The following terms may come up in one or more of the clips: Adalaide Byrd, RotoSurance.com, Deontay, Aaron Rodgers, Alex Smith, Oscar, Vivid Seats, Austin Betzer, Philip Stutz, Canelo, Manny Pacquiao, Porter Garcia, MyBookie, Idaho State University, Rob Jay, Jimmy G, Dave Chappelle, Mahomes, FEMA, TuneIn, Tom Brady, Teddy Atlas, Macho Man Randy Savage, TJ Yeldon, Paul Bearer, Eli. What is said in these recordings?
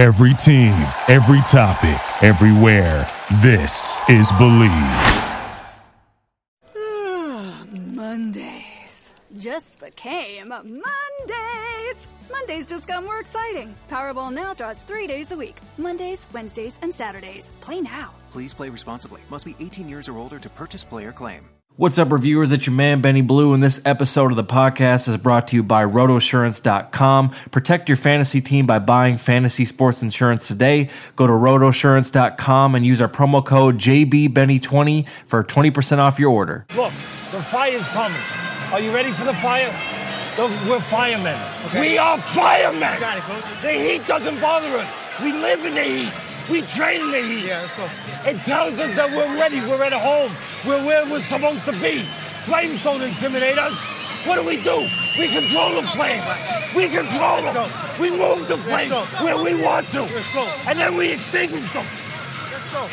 Every team, every topic, everywhere. This is Believe. Mondays. Just became Mondays. Mondays just got more exciting. Powerball now draws 3 days a week. Mondays, Wednesdays, and Saturdays. Play now. Please play responsibly. Must be 18 years or older to purchase player claim. What's up, reviewers? It's your man, Benny Blue, and this episode of the podcast is brought to you by RotoSurance.com. Protect your fantasy team by buying fantasy sports insurance today. Go to RotoSurance.com and use our promo code JBBenny20 for 20% off your order. Look, the fire is coming. Are you ready for the fire? We're firemen. Okay. We are firemen. You got it, coach. The heat doesn't bother us. We live in the heat. We train in the heat. Yeah, let's go. It tells us that we're ready. We're at home. We're where we're supposed to be. Flames don't intimidate us. What do? We control the flames. We control them. We move the flames where we want to. Let's go. And then we extinguish them. Let's go.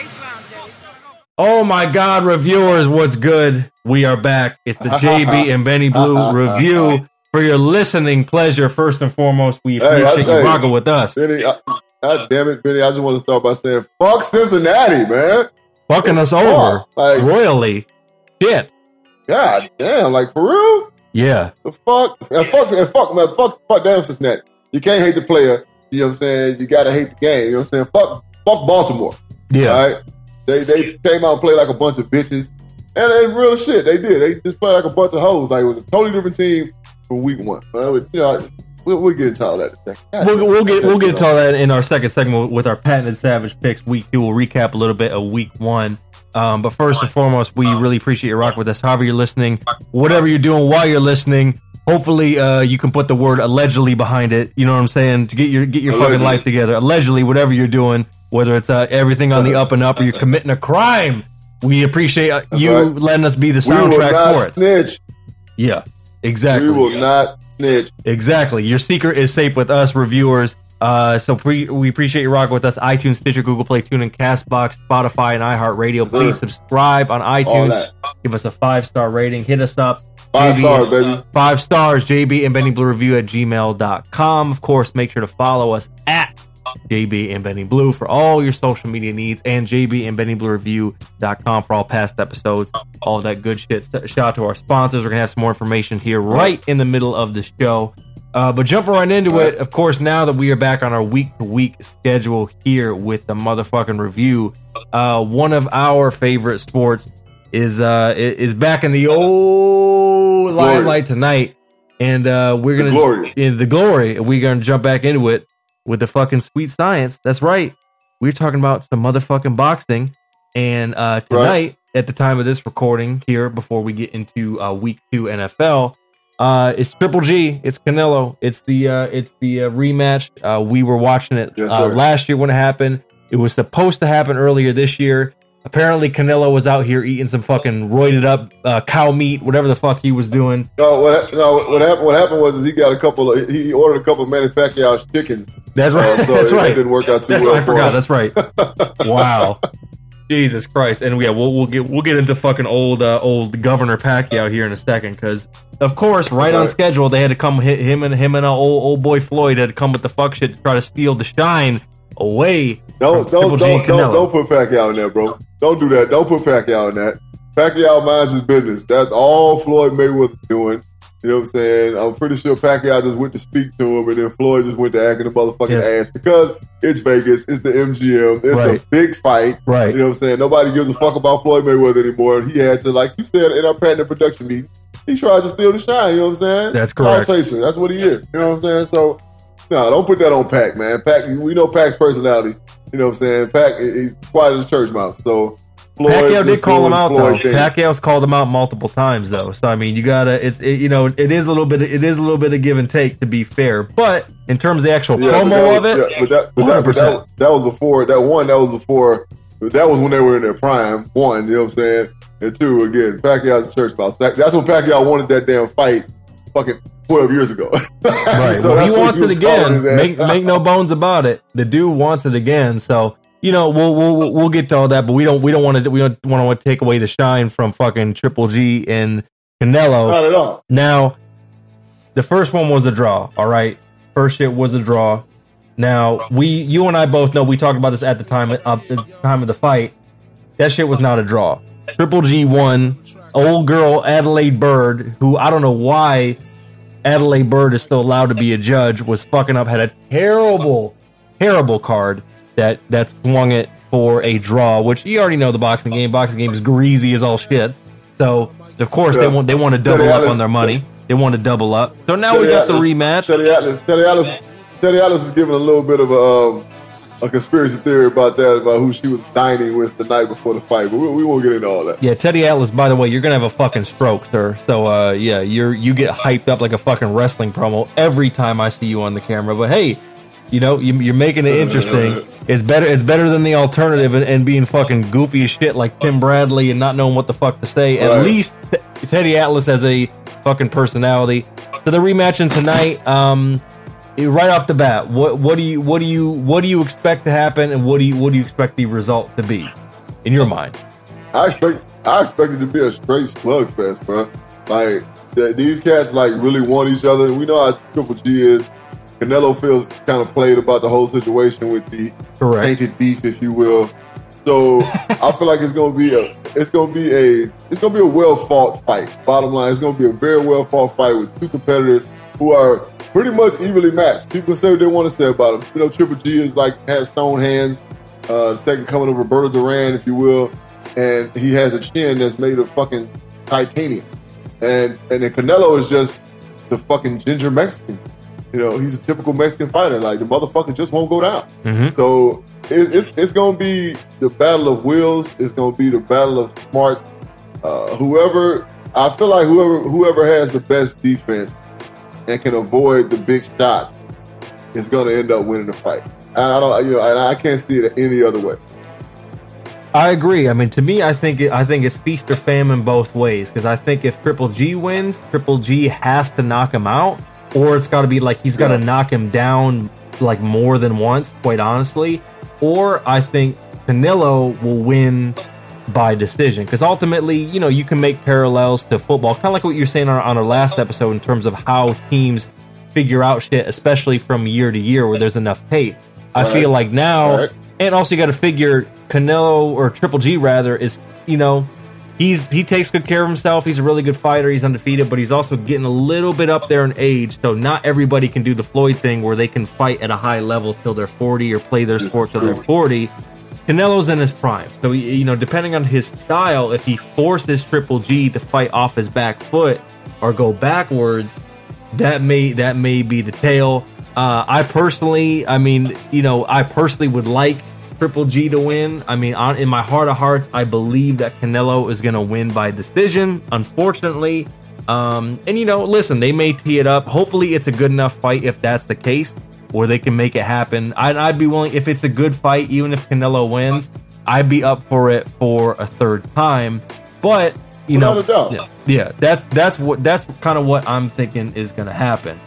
Oh my God, reviewers, what's good? We are back. It's the JB and Benny Blue review. For your listening pleasure, first and foremost, we appreciate you rocking with us. Benny, God damn it, Benny, I just want to start by saying, fuck Cincinnati, man. Fucking us over. Like, royally. Shit. God damn, like, for real? Yeah. The fuck? Fuck damn Cincinnati. You can't hate the player, you know what I'm saying? You gotta hate the game, you know what I'm saying? Fuck Baltimore. Yeah. All right? They came out and played like a bunch of bitches. And real shit, they did. They just played like a bunch of hoes. Like, it was a totally different team from week one. We'll get into all that in a second. We'll get into all that in our second segment with our patented Savage picks. Week 2, we'll recap a little bit of week 1. But first and foremost, we really appreciate your rock with us. However you're listening, whatever you're doing while you're listening, hopefully you can put the word allegedly behind it. You know what I'm saying? Get your fucking life together. Allegedly, whatever you're doing, whether it's everything on the up and up or you're committing a crime, we appreciate you letting us be the soundtrack for it. Snitch. Yeah. Exactly. We will not snitch. Exactly. Your secret is safe with us, reviewers. So we appreciate you rocking with us. iTunes, Stitcher, Google Play, TuneIn, CastBox, Spotify, and iHeartRadio. Please subscribe on iTunes. Give us a 5-star rating. Hit us up. 5 stars, baby. 5 stars. JB and Benny Blue Review at gmail.com. Of course, make sure to follow us at JB and Benny Blue for all your social media needs, and JB and Benny Blue Review.com for all past episodes, all that good shit. Shout out to our sponsors. We're gonna have some more information here right in the middle of the show, but jumping right into it, of course, now that we are back on our week-to-week schedule here with the motherfucking review, one of our favorite sports is back in the old limelight tonight, and we're gonna we're gonna jump back into it with the fucking sweet science. That's right. We're talking about some motherfucking boxing. And tonight, at the time of this recording here, before we get into week 2 NFL, it's Triple G. It's Canelo. It's the rematch. We were watching it last year when it happened. It was supposed to happen earlier this year. Apparently, Canelo was out here eating some fucking roided up cow meat, whatever the fuck he was doing. What happened was he got he ordered a couple of Manny Pacquiao's chickens. That's right. It didn't work out too well. That's right. I forgot. That's right. Wow. Jesus Christ. And yeah, we'll get into fucking old Governor Pacquiao here in a second, because of course, on schedule, they had to come hit him and old boy Floyd had to come with the fuck shit to try to steal the shine away. Don't put Pacquiao in there, bro. Don't do that. Don't put Pacquiao in that. Pacquiao minds his business. That's all Floyd Mayweather doing. You know what I'm saying? I'm pretty sure Pacquiao just went to speak to him, and then Floyd just went to act in the motherfucking ass, because it's Vegas, it's the MGM, it's a big fight. Right. You know what I'm saying? Nobody gives a fuck about Floyd Mayweather anymore. He had to, like you said, in our patented production meeting, he tried to steal the shine. You know what I'm saying? That's correct. That's what he is. You know what I'm saying? So, no, don't put that on Pac, man. Pac, we know Pac's personality. You know what I'm saying? Pac, he's quiet as a church mouse. So, Floyd, Pacquiao did call him out, though. Pacquiao's called him out multiple times, though. So I mean, you gotta. It is a little bit of give and take, to be fair. But in terms of the actual promo of it, that was when they were in their prime. One, you know what I'm saying, and two, again, Pacquiao's a church mouse. That's when Pacquiao wanted that damn fight, fucking 12 years ago. Right. So well, he wants it again. Make no bones about it. The dude wants it again. So. You know, we'll get to all that, but we don't want to take away the shine from fucking Triple G and Canelo. Not at all. Now, the first one was a draw. All right, first shit was a draw. Now, you and I both know, we talked about this at the time of the fight. That shit was not a draw. Triple G won. Old girl Adalaide Byrd, who I don't know why Adalaide Byrd is still allowed to be a judge, was fucking up, had a terrible, terrible card that swung it for a draw, which you already know the boxing game. Boxing game is greasy as all shit. So, of course, they want to double up on their money. They want to double up. So now we got the rematch. Teddy Atlas is giving a little bit of a conspiracy theory about who she was dining with the night before the fight, but we won't get into all that. Yeah, Teddy Atlas, by the way, you're going to have a fucking stroke, sir. So, yeah, you get hyped up like a fucking wrestling promo every time I see you on the camera. But, hey, you know, you're making it interesting. It's better than the alternative and being fucking goofy as shit like Tim Bradley and not knowing what the fuck to say. Right. At least Teddy Atlas has a fucking personality. So they're rematching tonight. Right off the bat, what do you expect to happen, and what do you expect the result to be, in your mind? I expect it to be a straight slugfest, bro. Like these cats like really want each other. We know how Triple G is. Canelo feels kind of played about the whole situation with the tainted beef, if you will. So I feel like it's gonna be a well fought fight. Bottom line, it's gonna be a very well fought fight with two competitors who are pretty much evenly matched. People say what they want to say about him. You know, Triple G is has stone hands, second coming of Roberto Duran, if you will, and he has a chin that's made of fucking titanium. And then Canelo is just the fucking ginger Mexican. You know, he's a typical Mexican fighter. Like the motherfucker just won't go down. Mm-hmm. So it's gonna be the battle of wills. It's gonna be the battle of smarts. I feel like whoever has the best defense and can avoid the big shots is going to end up winning the fight. I can't see it any other way. I agree. I mean, to me, I think it's feast or famine both ways, because I think if Triple G wins, Triple G has to knock him out, or it's got to be like he's got to knock him down like more than once, quite honestly. Or I think Canelo will win by decision, because ultimately, you know, you can make parallels to football, kind of like what you're saying on our last episode in terms of how teams figure out shit, especially from year to year where there's enough tape. I feel like now, and also you got to figure Canelo, or Triple G rather, is, you know, he takes good care of himself. He's a really good fighter. He's undefeated, but he's also getting a little bit up there in age. So not everybody can do the Floyd thing where they can fight at a high level till they're 40 or play their sport till they're 40. Canelo's in his prime, so he, you know, depending on his style, if he forces Triple G to fight off his back foot or go backwards, that may be the tale. I personally would like Triple G to win. I mean, in my heart of hearts, I believe that Canelo is going to win by decision, unfortunately. And you know, listen, they may tee it up. Hopefully, it's a good enough fight if that's the case, or they can make it happen. I'd be willing, if it's a good fight, even if Canelo wins, I'd be up for it for a third time. But you know, yeah, that's kind of what I'm thinking is going to happen.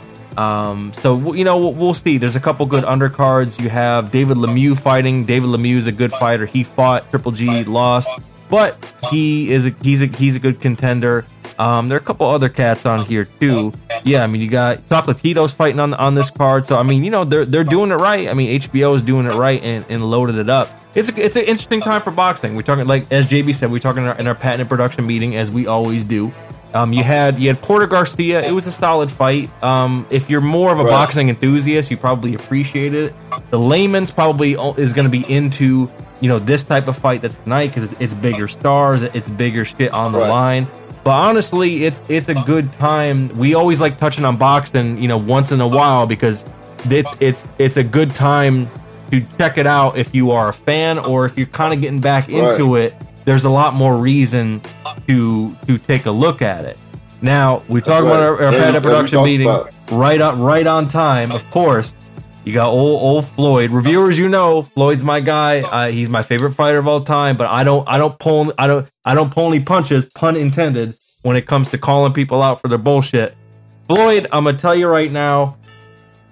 So you know, we'll see. There's a couple good undercards. You have David Lemieux fighting. David Lemieux is a good fighter. He fought Triple G, lost, but he's a good contender. There are a couple other cats on here too. Yeah, I mean, you got Chocolatito's fighting on this card. So I mean, you know, they're doing it right. I mean, HBO is doing it right and loaded it up. It's an interesting time for boxing. We're talking, like as JB said, we're talking in our patent and production meeting, as we always do. You had Porter Garcia. It was a solid fight. If you're more of a boxing enthusiast, you probably appreciate it. The layman's probably is going to be into, you know, this type of fight that's tonight, because it's bigger stars, it's bigger shit on the line. But honestly, it's a good time. We always like touching on boxing, you know, once in a while, because it's a good time to check it out if you are a fan, or if you're kind of getting back into it. There's a lot more reason to take a look at it. Now we talk about our patent production meeting right on time, of course. You got old Floyd. Reviewers, you know, Floyd's my guy. He's my favorite fighter of all time. But I don't pull any punches, pun intended, when it comes to calling people out for their bullshit. Floyd, I'm gonna tell you right now,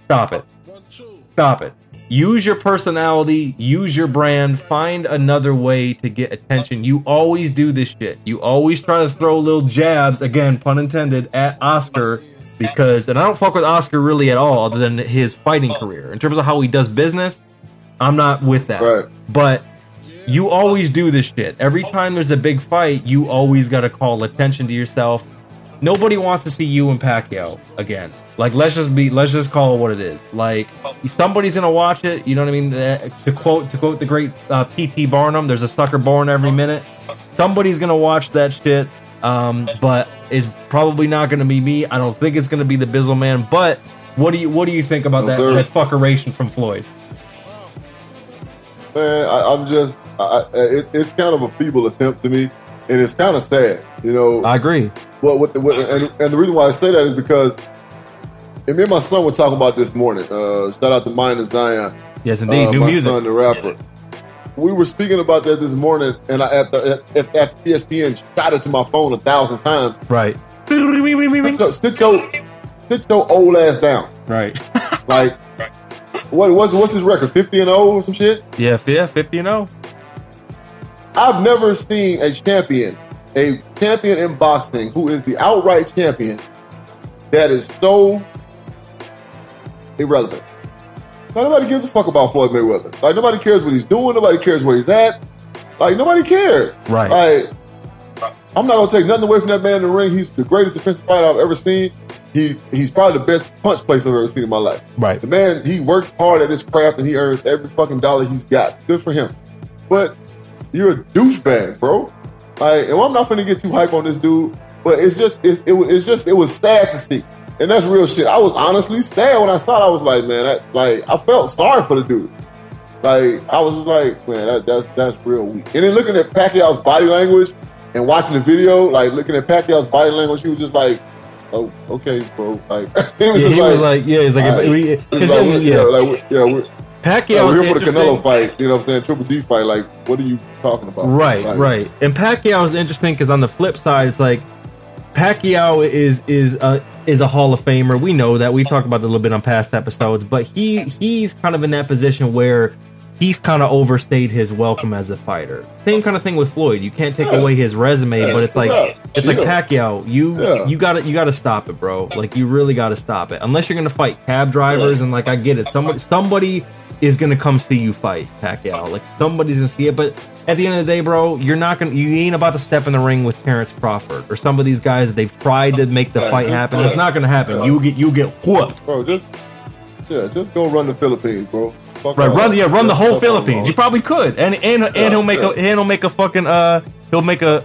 stop it. Use your personality, use your brand, find another way to get attention. You always do this shit. You always try to throw little jabs, again, pun intended, at Oscar. because, and I don't fuck with Oscar really at all other than his fighting career. In terms of how he does business, I'm not with that. Right. But you always do this shit. Every time there's a big fight, you always got to call attention to yourself. Nobody wants to see you and Pacquiao again. Like, let's just call it what it is. Like, somebody's gonna watch it. You know what I mean? To quote the great P.T. Barnum, "There's a sucker born every minute." Somebody's gonna watch that shit, but it's probably not gonna be me. I don't think it's gonna be the Bizzle Man. But what do you think about that fuckeration from Floyd? Man, it's kind of a feeble attempt to me. And it's kind of sad, you know. I agree. Well, and the reason why I say that is because, and me and my son were talking about this morning. Shout out to mine and Zion. Yes, indeed. New my music. My son, the rapper. We were speaking about that this morning, and after ESPN shot it to my phone 1,000 times. Right. Sit your old ass down. Right. Like, what's his record? 50-0 or some shit? Yeah, 50-0. I've never seen a champion in boxing who is the outright champion that is so irrelevant. Like, nobody gives a fuck about Floyd Mayweather. Like, nobody cares what he's doing. Nobody cares where he's at. Like, nobody cares. Right. Like, I'm not going to take nothing away from that man in the ring. He's the greatest defensive fighter I've ever seen. He's probably the best punch placer I've ever seen in my life. Right. The man, he works hard at his craft and he earns every fucking dollar he's got. Good for him. But you're a douchebag, bro. Like, and I'm not finna get too hype on this dude, but it was sad to see, and that's real shit. I was honestly sad when I saw it. I was like, man, I felt sorry for the dude. Like, I was just like, man, that's real weak. And then looking at Pacquiao's body language and watching the video, like looking at Pacquiao's body language, he was just like, oh, okay, bro. Like, Pacquiao was here for the Canelo fight, you know what I'm saying? Triple G fight, like, what are you talking about? Right, like, right. And Pacquiao is interesting because on the flip side, it's like Pacquiao is a Hall of Famer. We know that. We've talked about it a little bit on past episodes, but he's kind of in that position where he's kind of overstayed his welcome as a fighter. Same kind of thing with Floyd. You can't take away his resume, but it's like Pacquiao, you gotta stop it, bro. Like, you really gotta stop it. Unless you're gonna fight cab drivers, and like, I get it. Somebody is gonna come see you fight Pacquiao. Like, somebody's gonna see it, but at the end of the day, bro, you ain't about to step in the ring with Terrence Crawford or some of these guys that they've tried to make the fight happen. It's not gonna happen. You get whooped, bro. Just go run the Philippines, bro. Fuck right, run the whole Philippines. You probably could, and he'll make a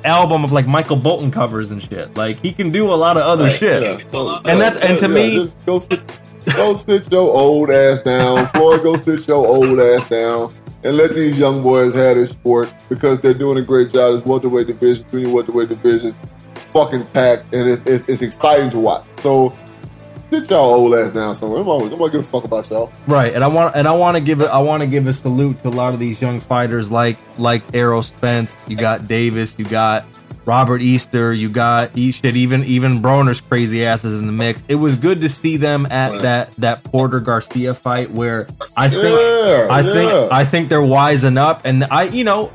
album of like Michael Bolton covers and shit. Like, he can do a lot of other shit. Yeah. And to me, go sit your old ass down, Floyd. Go sit your old ass down, and let these young boys have this sport because they're doing a great job. It's welterweight division, junior welterweight division, fucking packed, and it's exciting to watch. So sit y'all old ass down somewhere. I'm not give a fuck about y'all. Right, and I want to give a salute to a lot of these young fighters like Errol Spence. You got Davis. You got Robert Easter. You got even Broner's crazy asses in the mix. It was good to see them at that Porter Garcia fight where I think they're wising up, and I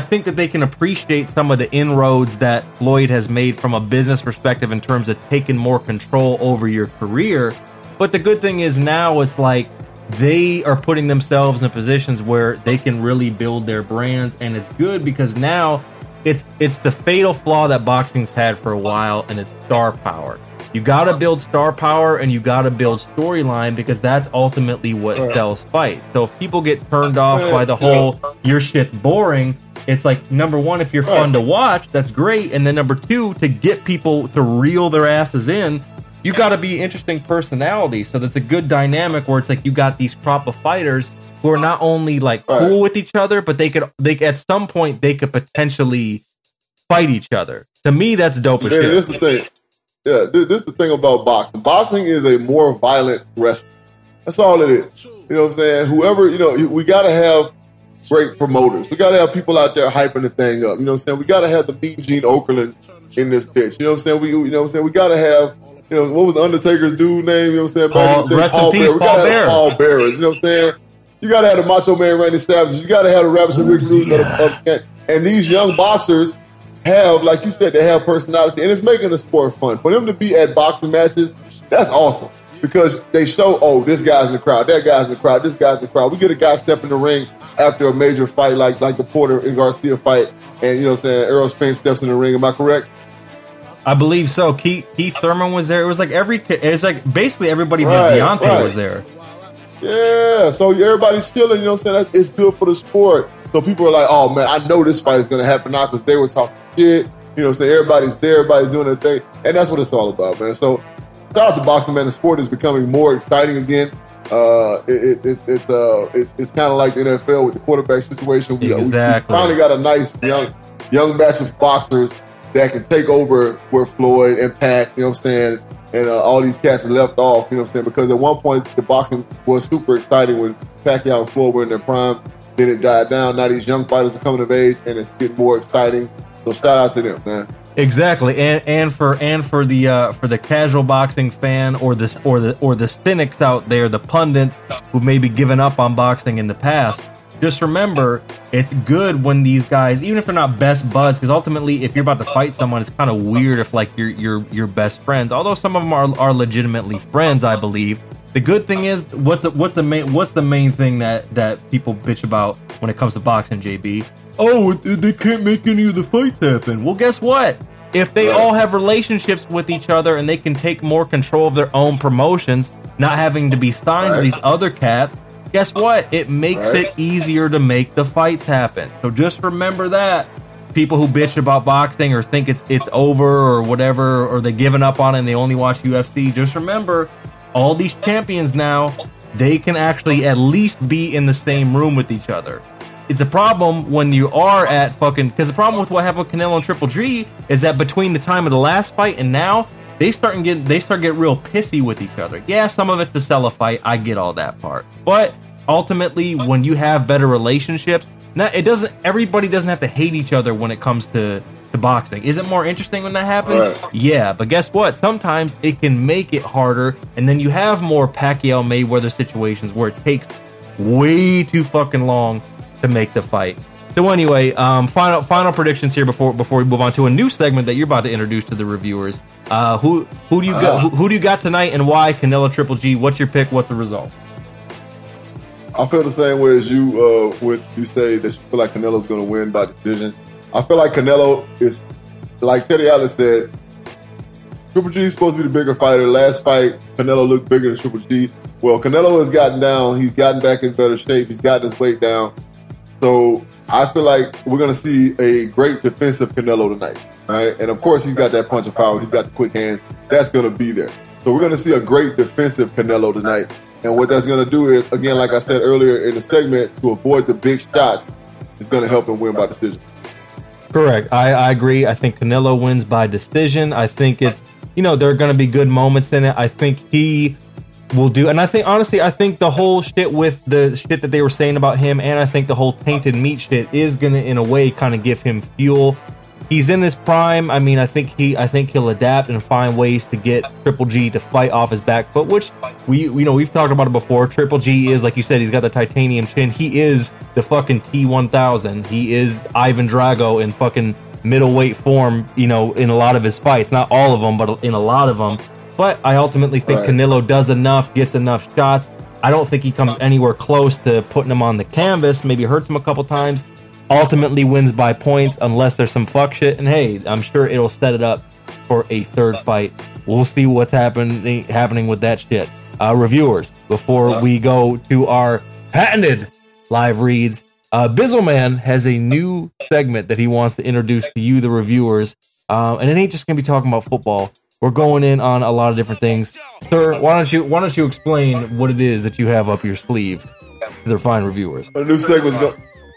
think that they can appreciate some of the inroads that Floyd has made from a business perspective in terms of taking more control over your career. But the good thing is now it's like they are putting themselves in positions where they can really build their brands. And it's good because now it's the fatal flaw that boxing's had for a while, and it's star power. You got to build star power and you got to build storyline because that's ultimately what sells fights. So if people get turned off by the whole your shit's boring, it's like, number one, if you're fun to watch, that's great. And then number two, to get people to reel their asses in, you got to be interesting personality. So that's a good dynamic where it's like you got these crop of fighters who are not only like cool with each other, but they could at some point potentially fight each other. To me, that's dope as shit. That's the thing. Yeah, this is the thing about boxing. Boxing is a more violent wrestling. That's all it is. You know what I'm saying? Whoever, we got to have great promoters. We got to have people out there hyping the thing up. You know what I'm saying? We got to have the mean Gene Okerlund in this bitch. You know what I'm saying? We got to have, what was Undertaker's dude name? You know what I'm saying? Paul Bearer. Paul Bearer. You know what I'm saying? You got to have the Macho Man Randy Savage. You got to have the Ravishing Rick Rude. And these young boxers, have, like you said, they have personality, and it's making the sport fun. For them to be at boxing matches, that's awesome because they show, oh, this guy's in the crowd, that guy's in the crowd, this guy's in the crowd. We get a guy step in the ring after a major fight like the Porter and Garcia fight, and, you know what I'm saying, Errol Spence steps in the ring. Am I correct? I believe so. Keith Thurman was there. It was like basically everybody that Deontay was there. Yeah, so everybody's chilling, you know what I'm saying? It's good for the sport. So people are like, oh, man, I know this fight is going to happen now because they were talking shit. You know what I'm saying? Everybody's there. Everybody's doing their thing. And that's what it's all about, man. So shout out to boxing, man. The sport is becoming more exciting again. It's kind of like the NFL with the quarterback situation. We finally got a nice young batch of boxers that can take over where Floyd and Pac, you know what I'm saying, and all these cats left off, you know what I'm saying? Because at one point, the boxing was super exciting when Pacquiao and Floyd were in their prime. Then it died down. Now these young fighters are coming of age, and it's getting more exciting. So shout out to them, man. Exactly, and for the casual boxing fan or the cynics out there, the pundits who maybe given up on boxing in the past. Just remember, it's good when these guys, even if they're not best buds, because ultimately, if you're about to fight someone, it's kind of weird if like you're best friends. Although some of them are legitimately friends, I believe. The good thing is, what's the main thing that people bitch about when it comes to boxing, JB? Oh, they can't make any of the fights happen. Well, guess what? If they all have relationships with each other and they can take more control of their own promotions, not having to be signed to these other cats. Guess what? It makes it easier to make the fights happen. So just remember that. People who bitch about boxing or think it's over or whatever, or they're giving up on it and they only watch UFC, just remember, all these champions now, they can actually at least be in the same room with each other. It's a problem when you are at fucking... Because the problem with what happened with Canelo and Triple G is that between the time of the last fight and now, they start getting real pissy with each other. Yeah, some of it's to sell a fight. I get all that part. But ultimately, when you have better relationships, everybody doesn't have to hate each other when it comes to boxing. Is it more interesting when that happens? Right. Yeah, but guess what? Sometimes it can make it harder, and then you have more Pacquiao Mayweather situations where it takes way too fucking long to make the fight. So anyway, final predictions here before we move on to a new segment that you're about to introduce to the reviewers. Who do you got tonight, and why? Canelo, Triple G? What's your pick? What's the result? I feel the same way as you. You say that you feel like Canelo's going to win by decision. I feel like Canelo is, like Teddy Atlas said, Triple G is supposed to be the bigger fighter. Last fight, Canelo looked bigger than Triple G. Well, Canelo has gotten down. He's gotten back in better shape. He's gotten his weight down. So I feel like we're going to see a great defense of Canelo tonight, right? And, of course, he's got that punching power. He's got the quick hands. That's going to be there. So we're going to see a great defensive Canelo tonight. And what that's going to do is, again, like I said earlier in the segment, to avoid the big shots is going to help him win by decision. Correct. I agree. I think Canelo wins by decision. I think it's, there are going to be good moments in it. I think he... will do. And I think, honestly, the whole shit with the shit that they were saying about him, and I think the whole tainted meat shit is going to, in a way, kind of give him fuel. He's in his prime. I mean, I think he'll adapt and find ways to get Triple G to fight off his back foot, which we've talked about it before. Triple G is, like you said, he's got the titanium chin. He is the fucking T-1000. He is Ivan Drago in fucking middleweight form, in a lot of his fights. Not all of them, but in a lot of them. But I ultimately think Canelo does enough, gets enough shots. I don't think he comes anywhere close to putting him on the canvas. Maybe hurts him a couple times. Ultimately wins by points unless there's some fuck shit. And hey, I'm sure it'll set it up for a third fight. We'll see what's happening with that shit. Reviewers, before we go to our patented live reads, Bizzleman has a new segment that he wants to introduce to you, the reviewers. And it ain't just going to be talking about football. We're going in on a lot of different things. Sir, why don't you explain what it is that you have up your sleeve to the fine reviewers? The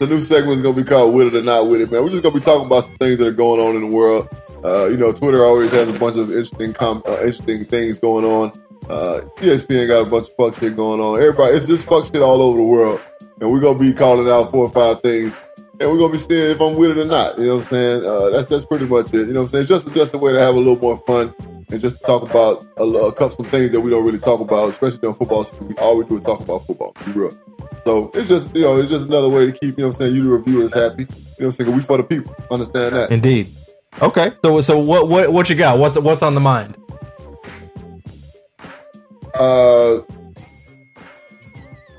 new segment's going to be called With It or Not With It, man. We're just going to be talking about some things that are going on in the world. Twitter always has a bunch of interesting things going on. ESPN got a bunch of fuck shit going on. Everybody, it's just fuck shit all over the world. And we're going to be calling out 4 or 5 things. And we're going to be seeing if I'm with it or not. You know what I'm saying? That's pretty much it. You know what I'm saying? It's just a way to have a little more fun. And just to talk about a couple of things that we don't really talk about, especially during football season. We always do is talk about football, be real. So it's just, it's just another way to keep, you know what I'm saying, you the reviewers happy. You know what I'm saying? We for the people. Understand that. Indeed. Okay. So what you got? What's on the mind?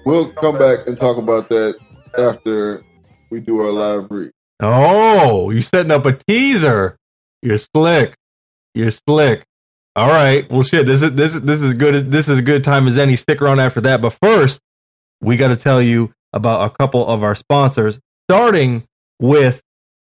We'll come back and talk about that after we do our live read. Oh, you're setting up a teaser. You're slick. All right. Well, shit. This is good. This is a good time as any. Stick around after that. But first, we got to tell you about a couple of our sponsors, starting with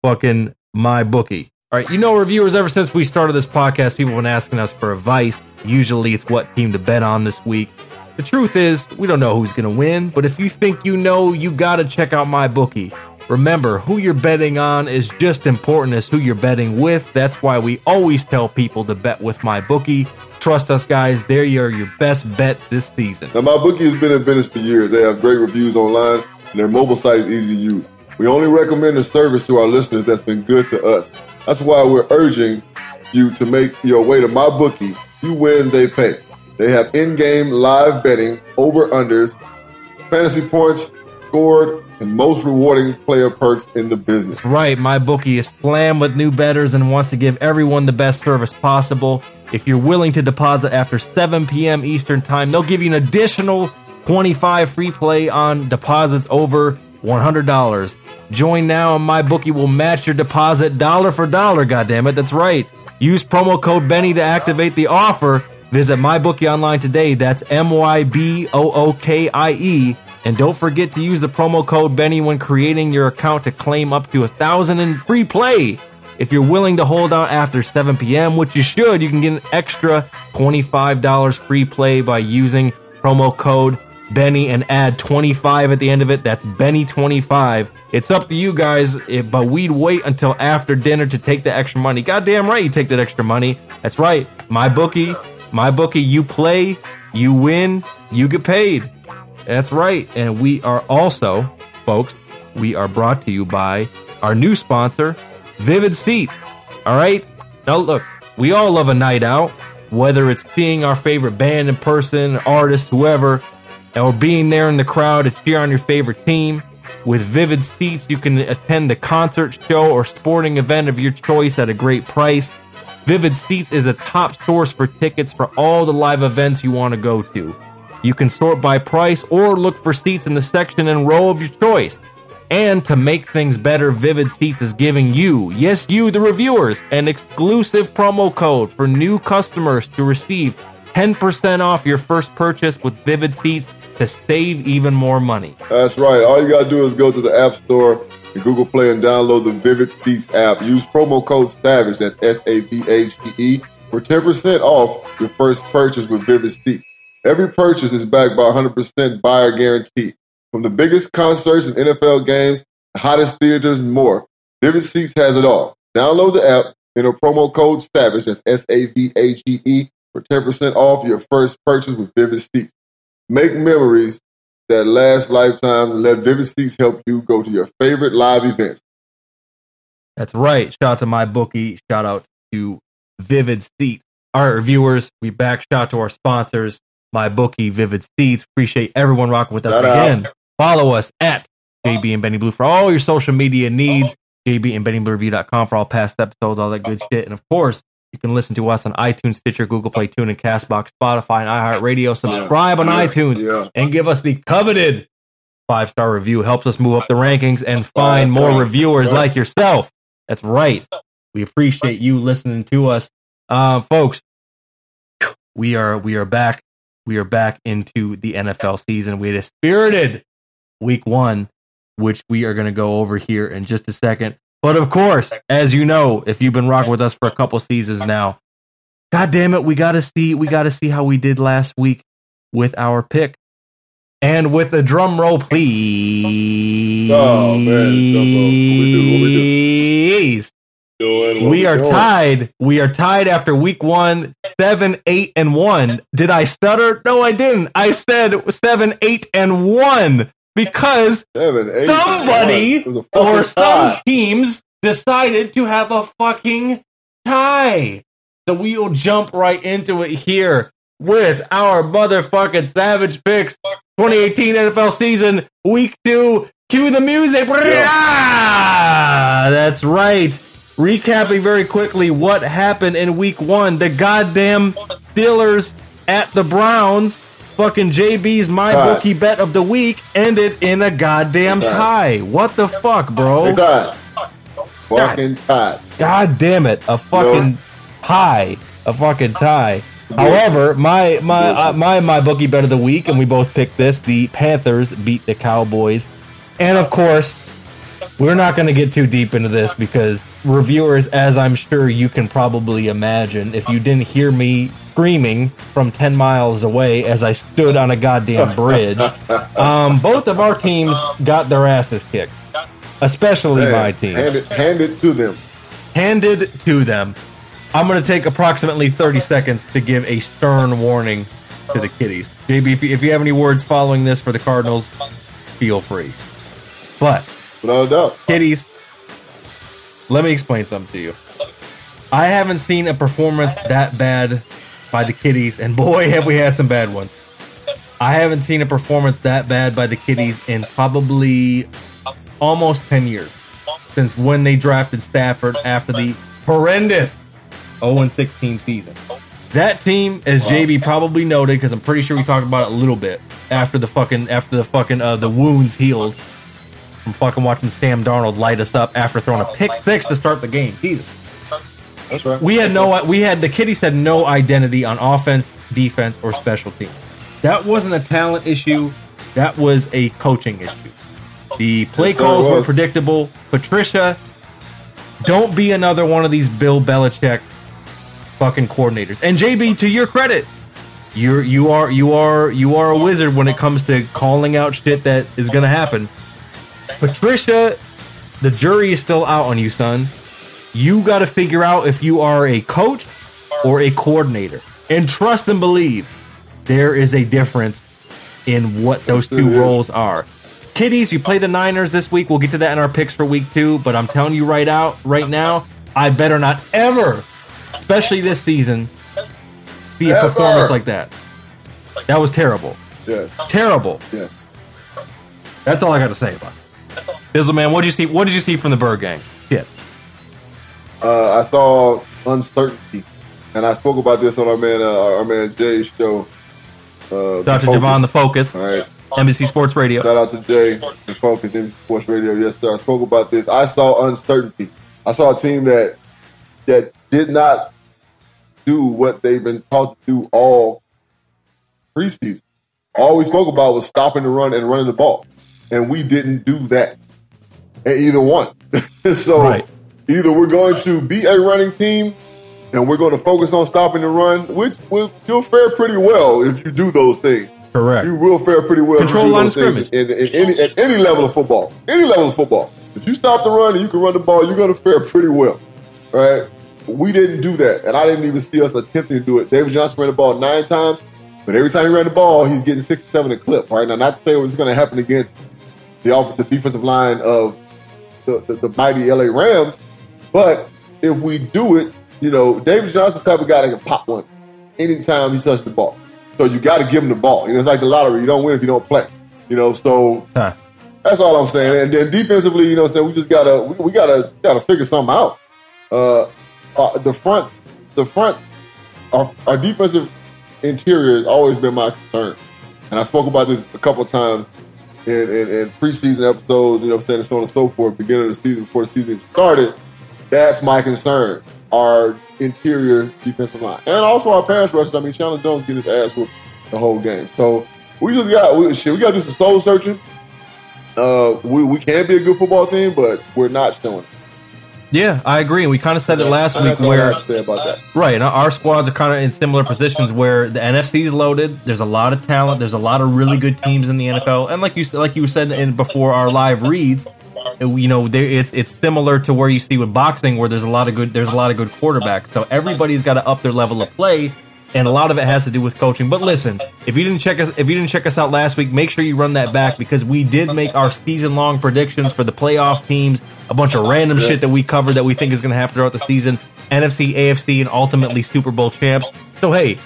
fucking MyBookie. All right. You know, reviewers, ever since we started this podcast, people have been asking us for advice. Usually it's what team to bet on this week. The truth is, we don't know who's going to win, but if you think you know, you got to check out MyBookie. Remember, who you're betting on is just important as who you're betting with. That's why we always tell people to bet with MyBookie. Trust us, guys. They're your best bet this season. Now, MyBookie has been in business for years. They have great reviews online, and their mobile site is easy to use. We only recommend the service to our listeners that's been good to us. That's why we're urging you to make your way to MyBookie. You win, they pay. They have in-game live betting, over-unders, fantasy points, scored, and most rewarding player perks in the business. That's right. MyBookie is slammed with new bettors and wants to give everyone the best service possible. If you're willing to deposit after 7 p.m. Eastern time, they'll give you an additional 25 free play on deposits over $100. Join now and MyBookie will match your deposit dollar for dollar, goddammit. That's right. Use promo code Benny to activate the offer. Visit MyBookie online today. That's MyBookie. And don't forget to use the promo code Benny when creating your account to claim up to 1,000 in free play. If you're willing to hold out after 7 p.m., which you should, you can get an extra $25 free play by using promo code Benny and add 25 at the end of it. That's Benny25. It's up to you guys, but we'd wait until after dinner to take the extra money. Goddamn right you take that extra money. That's right. MyBookie, you play, you win, you get paid. That's right. And we are also, folks, we are brought to you by our new sponsor, Vivid Seats. All right? Now, look, we all love a night out, whether it's seeing our favorite band in person, artist, whoever, or being there in the crowd to cheer on your favorite team. With Vivid Seats, you can attend the concert, show, or sporting event of your choice at a great price. Vivid Seats is a top source for tickets for all the live events you want to go to. You can sort by price or look for seats in the section and row of your choice. And to make things better, Vivid Seats is giving you, yes you, the reviewers, an exclusive promo code for new customers to receive 10% off your first purchase with Vivid Seats to save even more money. That's right. All you got to do is go to the App Store, Google Play, and download the Vivid Seats app. Use promo code SAVAGE, that's SAVHE, for 10% off your first purchase with Vivid Seats. Every purchase is backed by 100% buyer guarantee. From the biggest concerts and NFL games, the hottest theaters, and more, Vivid Seats has it all. Download the app, enter promo code SAVAGE, that's SAVHE, for 10% off your first purchase with Vivid Seats. Make memories that last lifetime, and let Vivid Seats help you go to your favorite live events. That's right. Shout out to MyBookie. Shout out to Vivid Seats. All right, reviewers, we back. Shout out to our sponsors, MyBookie, Vivid Seats. Appreciate everyone rocking with us again. Follow us at JB and Benny Blue for all your social media needs. JB and BennyBlueReview.com for all past episodes, all that good shit. And of course, you can listen to us on iTunes, Stitcher, Google Play, TuneIn, CastBox, Spotify, and iHeartRadio. Subscribe on iTunes and give us the coveted 5-star review. Helps us move up the rankings and find more reviewers like yourself. That's right. We appreciate you listening to us. Folks, we are back. We are back into the NFL season. We had a spirited week one, which we are going to go over here in just a second. But of course, as you know, if you've been rocking with us for a couple seasons now, god damn it, we gotta see how we did last week with our pick. And with a drum roll, please. Oh man, drum roll. What we do. We are tied after week one, 7-8-1. Did I stutter? No, I didn't. I said 7-8-1. Because somebody or some teams decided to have a fucking tie. So we will jump right into it here with our motherfucking Savage Picks 2018 NFL season, week 2. Cue the music. Yeah. That's right. Recapping very quickly what happened in week one. The goddamn Steelers at the Browns. Fucking JB's MyBookie bet of the week ended in a goddamn tie. What the fuck, bro? They tied. Fucking tied. God damn it. A fucking tie. A fucking tie. However, my bookie bet of the week, and we both picked this, the Panthers beat the Cowboys. And of course, we're not going to get too deep into this because reviewers, as I'm sure you can probably imagine, if you didn't hear me screaming from 10 miles away as I stood on a goddamn bridge, both of our teams got their asses kicked, especially my team. Handed to them. I'm going to take approximately 30 seconds to give a stern warning to the kiddies. JB, if you have any words following this for the Cardinals, feel free. But, no doubt. Kiddies, let me explain something to you. I haven't seen a performance that bad by the kiddies, and boy, have we had some bad ones. I haven't seen a performance that bad by the kiddies in probably almost 10 years since when they drafted Stafford after the horrendous 0-16 season. That team, as JB probably noted, because I'm pretty sure we talked about it a little bit after the fucking the wounds healed from fucking watching Sam Darnold light us up after throwing a pick six to start the game. Jesus, that's right. We had the kiddies had no identity on offense, defense, or special teams. That wasn't a talent issue. That was a coaching issue. The play calls were predictable. Patricia, don't be another one of these Bill Belichick fucking coordinators. And JB, to your credit, you are a wizard when it comes to calling out shit that is going to happen. Patricia, the jury is still out on you, son. You got to figure out if you are a coach or a coordinator. And trust and believe there is a difference in what those two roles are. Kiddies, you play the Niners this week. We'll get to that in our picks for week two, but I'm telling you right now, I better not ever, especially this season, see a performance like that. That was terrible. Yeah. Terrible. Yeah. That's all I got to say about it. Bizzleman, what did you see from the Bird Gang? Shit. I saw uncertainty, and I spoke about this on our man Jay's show. Dr. Javon, The Focus. All right. NBC Sports Radio. Shout out to Jay and Focus, NBC Sports Radio. Yes, sir. I spoke about this. I saw uncertainty. I saw a team that did not do what they've been taught to do all preseason. All we spoke about was stopping the run and running the ball, and we didn't do that at either one. So either we're going to be a running team and we're going to focus on stopping the run, which you'll fare pretty well if you do those things. Correct. You will fare pretty well. Control line scrimmage at any level of football. Any level of football. If you stop the run and you can run the ball, you're going to fare pretty well. Right? We didn't do that, and I didn't even see us attempting to do it. David Johnson ran the ball 9 times, but every time he ran the ball, he's getting 6 or 7 a clip. Right now, not to say what's going to happen against the defensive line of the mighty LA Rams, but if we do it, you know, David Johnson's the type of guy that can pop one anytime he touches the ball. So you got to give him the ball. You know, it's like the lottery. You don't win if you don't play. You know, so that's all I'm saying. And then defensively, you know, so we just gotta figure something out. The front, our defensive interior has always been my concern, and I spoke about this a couple of times in preseason episodes. You know, what I'm saying, and so on and so forth. Beginning of the season, before the season started, that's my concern. Our interior defensive line, and also our pass rush. I mean, Chandler Jones getting his ass whooped the whole game. So we got to do some soul searching. We can be a good football team, but we're not showing it. Yeah, I agree. And we kind of said it last week where about that. Right, and our squads are kind of in similar positions where the NFC is loaded. There's a lot of talent. There's a lot of really good teams in the NFL. And like you said before our live reads, you know, it's similar to where you see with boxing, where there's a lot of good quarterbacks. So everybody's got to up their level of play, and a lot of it has to do with coaching. But listen, if you didn't check us out last week, make sure you run that back because we did make our season long predictions for the playoff teams, a bunch of random shit that we covered that we think is going to happen throughout the season, NFC, AFC, and ultimately Super Bowl champs. So hey,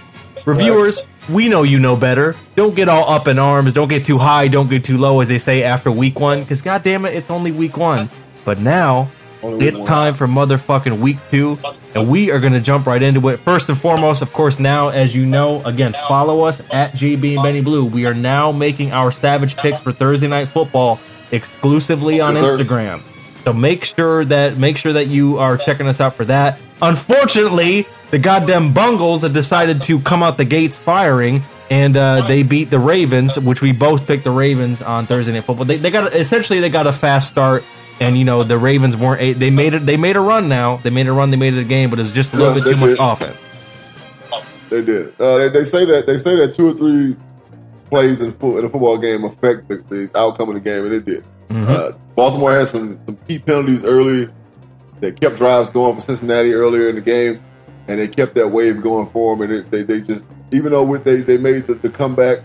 reviewers, we know you know better. Don't get all up in arms. Don't get too high. Don't get too low, as they say after week one, because goddamn it, it's only week one. But now It's time for motherfucking week 2, and we are going to jump right into it. First and foremost, of course, now, as you know, again, follow us at GB and Benny Blue. We are now making our Savage picks for Thursday Night Football exclusively on Instagram. So make sure that you are checking us out for that. Unfortunately, the goddamn Bungles have decided to come out the gates firing, and they beat the Ravens, which we both picked the Ravens on Thursday Night Football. They got a fast start, and you know the Ravens weren't. They made a run. They made it a game, but it's just a little bit too much offense. They did. They say that 2 or 3 plays in a football game affect the outcome of the game, and it did. Mm-hmm. Baltimore had some key penalties early that kept drives going for Cincinnati earlier in the game, and they kept that wave going for them. And they just. Even though they made the comeback,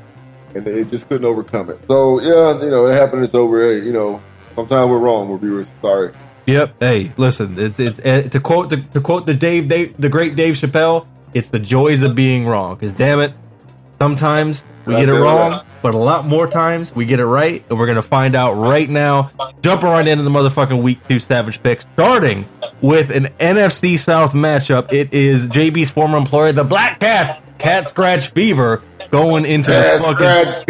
and they just couldn't overcome it. So, yeah, you know, it happened. It's over. Hey, you know, sometimes we're wrong. We're viewers. Sorry. Yep. Hey, listen, it's to quote the great Dave Chappelle, it's the joys of being wrong. Because, damn it, sometimes we get it wrong, but a lot more times we get it right. And we're going to find out right now. Jumping right into the motherfucking week 2 Savage Picks, starting with an NFC South matchup. It is JB's former employer, the Black Cats. Cat Scratch Fever going into Panthers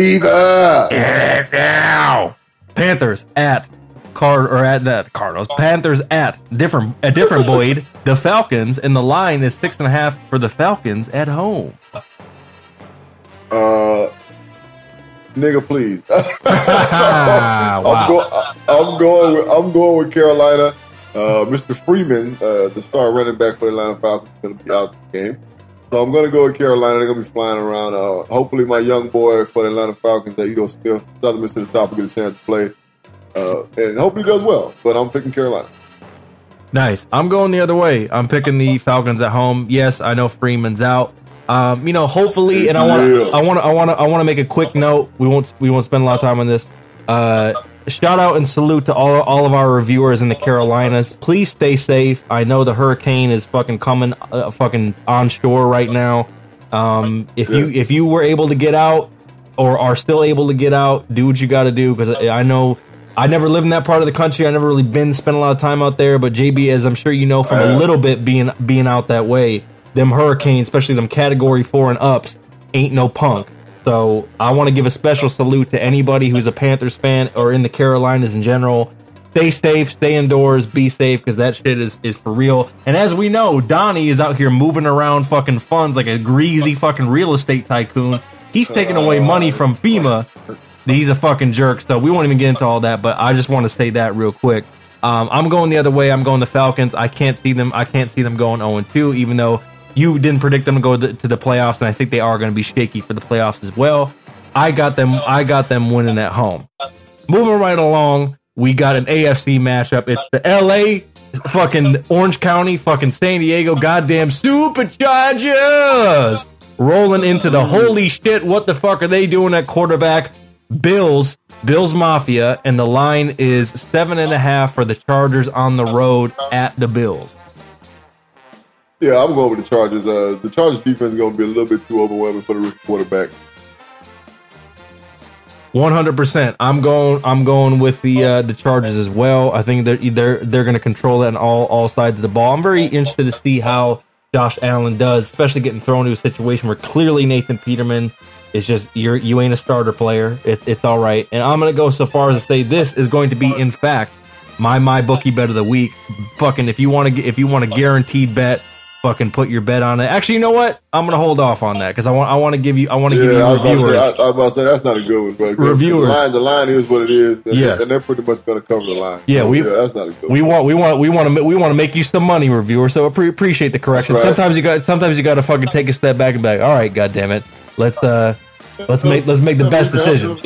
Panthers at a different Boyd, the Falcons, and the line is 6.5 for the Falcons at home. Nigga, please. So, wow. I'm going with Carolina. Mr. Freeman, the star running back for the Atlanta Falcons, is going to be out of the game. So I'm going to go with Carolina. They're going to be flying around. Hopefully my young boy for the Atlanta Falcons, Edo Smith, doesn't miss to the top and get a chance to play. And hopefully he does well. But I'm picking Carolina. Nice. I'm going the other way. I'm picking the Falcons at home. Yes, I know Freeman's out. You know, hopefully, and I want to make a quick note. We won't spend a lot of time on this. Shout out and salute to all of our reviewers in the Carolinas. Please stay safe. I know the hurricane is fucking coming, fucking onshore right now. If you were able to get out or are still able to get out, do what you got to do, because I know I never lived in that part of the country. I never really spent a lot of time out there. But JB, as I'm sure you know from a little bit being out that way, them hurricanes, especially them Category 4 and ups, ain't no punk. So I want to give a special salute to anybody who's a Panthers fan or in the Carolinas in general. Stay safe, stay indoors, be safe, because that shit is for real. And as we know, Donnie is out here moving around fucking funds like a greasy fucking real estate tycoon. He's taking away money from FEMA. He's a fucking jerk, so we won't even get into all that, but I just want to say that real quick. I'm going the other way. I'm going the Falcons. I can't see them going 0-2, even though you didn't predict them to go to the playoffs, and I think they are going to be shaky for the playoffs as well. I got them winning at home. Moving right along, we got an AFC matchup. It's the LA fucking Orange County fucking San Diego goddamn Superchargers rolling into the holy shit. What the fuck are they doing at quarterback? Bills Mafia, and the line is 7.5 for the Chargers on the road at the Bills. Yeah, I'm going with the Chargers. The Chargers defense is going to be a little bit too overwhelming for the rookie quarterback. 100%. I'm going with the Chargers as well. I think they're going to control it on all sides of the ball. I'm very interested to see how Josh Allen does, especially getting thrown into a situation where clearly Nathan Peterman is just you ain't a starter player. It's all right. And I'm going to go so far as to say this is going to be, in fact, my bookie bet of the week. Fucking if you want a guaranteed bet, fucking put your bet on it. Actually, you know what? I'm gonna hold off on that because I want to give you reviewers. I was about to say that's not a good one, but reviewers. The line is what it is. Yeah, and they're pretty much gonna cover the line. Yeah, that's not a good. We want to make you some money, reviewer. So I appreciate the correction. Right. Sometimes you got to fucking take a step back and be like, all right, goddamn it, let's make the best decision.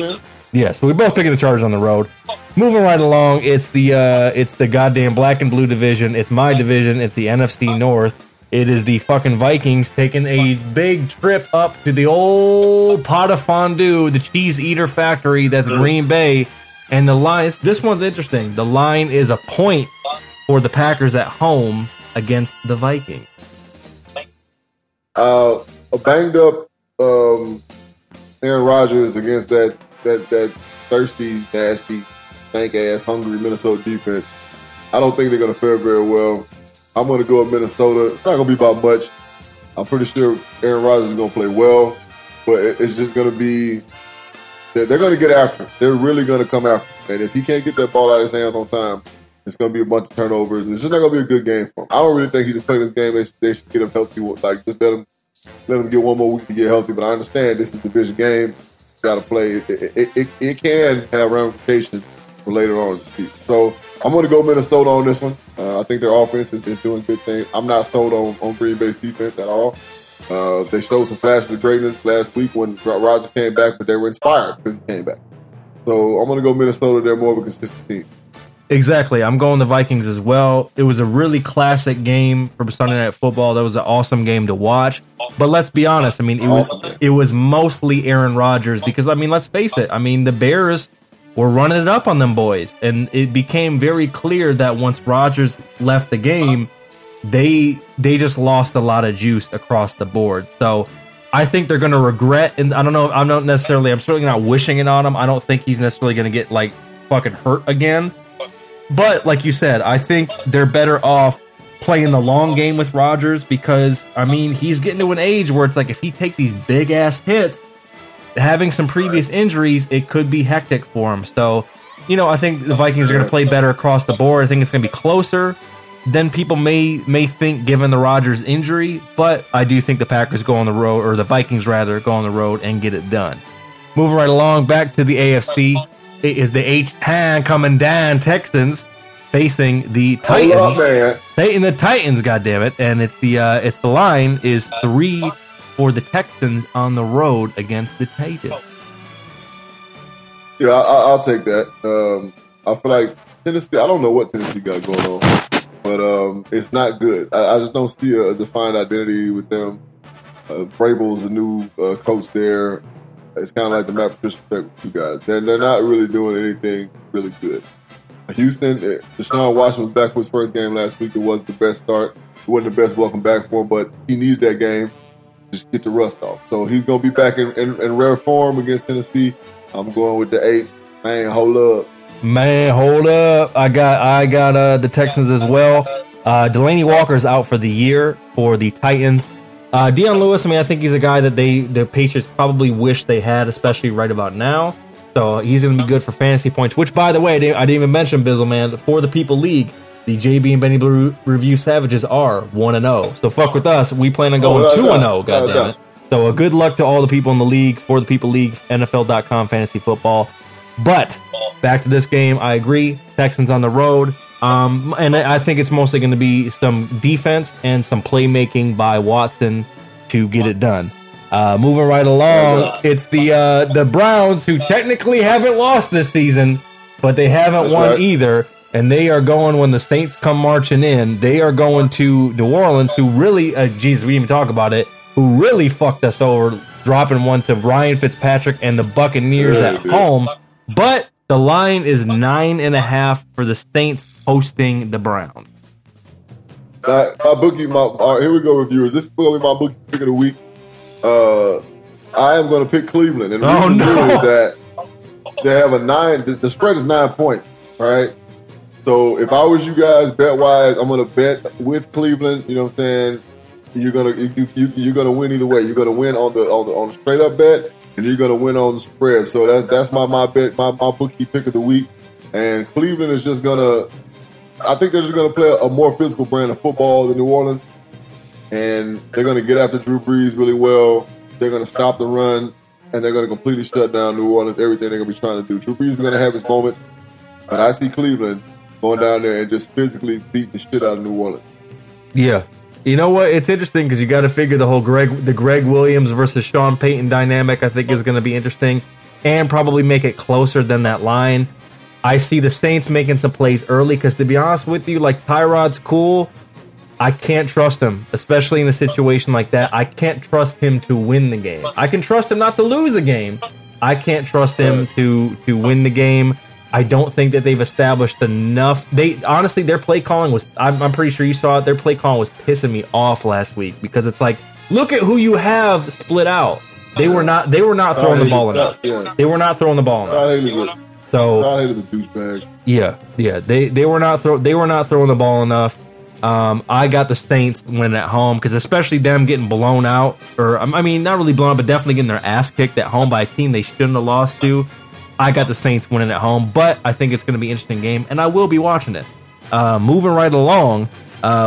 Yeah, so we're both picking the Chargers on the road. Moving right along, it's the goddamn black and blue division. It's my division. It's the NFC North. It is the fucking Vikings taking a big trip up to the old pot of fondue, the cheese eater factory that's Green Bay. And the line, this one's interesting. The line is a point for the Packers at home against the Vikings. A banged up Aaron Rodgers against that thirsty, nasty, stank ass, hungry Minnesota defense. I don't think they're going to fare very well. I'm going to go with Minnesota. It's not going to be by much. I'm pretty sure Aaron Rodgers is going to play well, but it's just going to be they're going to get after him. They're really going to come after him. And if he can't get that ball out of his hands on time, it's going to be a bunch of turnovers, and it's just not going to be a good game for him. I don't really think he can play this game. They should get him healthy. Like, just let him get one more week to get healthy. But I understand this is a division game. Got to play. It can have ramifications for later on. So I'm going to go Minnesota on this one. I think their offense is doing good things. I'm not sold on Green Bay's defense at all. They showed some flashes of greatness last week when Rodgers came back, but they were inspired because he came back. So I'm going to go Minnesota. They're more of a consistent team. Exactly. I'm going the Vikings as well. It was a really classic game for Sunday Night Football. That was an awesome game to watch. But let's be honest. I mean, it was mostly Aaron Rodgers because, I mean, let's face it. I mean, the Bears were running it up on them boys. And it became very clear that once Rodgers left the game, they just lost a lot of juice across the board. So I think they're going to regret. And I don't know. I'm certainly not wishing it on him. I don't think he's necessarily going to get, like, fucking hurt again. But like you said, I think they're better off playing the long game with Rodgers because, I mean, he's getting to an age where it's like if he takes these big-ass hits, having some previous injuries, it could be hectic for him. So, you know, I think the Vikings are going to play better across the board. I think it's going to be closer than people may think given the Rodgers injury. But I do think the Packers go on the road, or the Vikings, rather, go on the road and get it done. Moving right along back to the AFC. It is the H-Town coming down Texans facing the Titans. Facing the Titans, goddammit. And it's the line is 3 for the Texans on the road against the Titans. Yeah, I'll take that. I feel like Tennessee, I don't know what Tennessee got going on, but it's not good. I just don't see a defined identity with them. Vrabel's a new coach there. It's kind of like the Matt Patricia effect with you guys. They're not really doing anything really good. Houston, Deshaun Watson was back for his first game last week. It wasn't the best start. It wasn't the best welcome back for him, but he needed that game to get the rust off. So he's going to be back in rare form against Tennessee. I'm going with the H. Man, hold up. I got the Texans as well. Delanie Walker's out for the year for the Titans. Deion Lewis, I mean, I think he's a guy that the Patriots probably wish they had, especially right about now. So he's going to be good for fantasy points, which, by the way, I didn't even mention, Bizzle, man. For the People League, the JB and Benny Blue Review Savages are 1-0. So fuck with us. We plan on going 2-0, goddammit. So good luck to all the people in the league, for the People League, NFL.com, fantasy football. But back to this game, I agree. Texans on the road. And I think it's mostly going to be some defense and some playmaking by Watson to get it done. Moving right along, it's the Browns, who technically haven't lost this season, but they haven't won either. And they are going, when the Saints come marching in, they are going to New Orleans, who really, we didn't even talk about it, who really fucked us over, dropping one to Ryan Fitzpatrick and the Buccaneers at home. But the line is 9.5 for the Saints hosting the Browns. Here we go, reviewers. This is going to be my bookie pick of the week. I am going to pick Cleveland, and the reason is that they have a 9. The spread is 9 points, right? So if I was you guys, bet wise, I'm going to bet with Cleveland. You know what I'm saying? You're gonna win either way. You're gonna win on the straight up bet. And you're going to win on the spread. So that's my bet, my bookie pick of the week. And Cleveland is just going to, I think they're just going to play a more physical brand of football than New Orleans. And they're going to get after Drew Brees really well. They're going to stop the run. And they're going to completely shut down New Orleans, everything they're going to be trying to do. Drew Brees is going to have his moments. But I see Cleveland going down there and just physically beat the shit out of New Orleans. Yeah. You know what? It's interesting because you got to figure the whole Greg Williams versus Sean Payton dynamic, I think, is going to be interesting and probably make it closer than that line. I see the Saints making some plays early because, to be honest with you, like, Tyrod's cool. I can't trust him, especially in a situation like that. I can't trust him to win the game. I can trust him not to lose a game. I can't trust him to win the game. I don't think that they've established enough. They honestly, their play calling was, I'm pretty sure you saw it, their play calling was pissing me off last week because it's like, look at who you have split out. They were not throwing the ball enough. They were not throwing the ball enough. So I thought he was a douchebag. Yeah. They were not throwing the ball enough. I got the Saints winning at home because especially them getting blown out, or I mean, not really blown out, but definitely getting their ass kicked at home by a team they shouldn't have lost to. I got the Saints winning at home, but I think it's going to be an interesting game, and I will be watching it. Moving right along,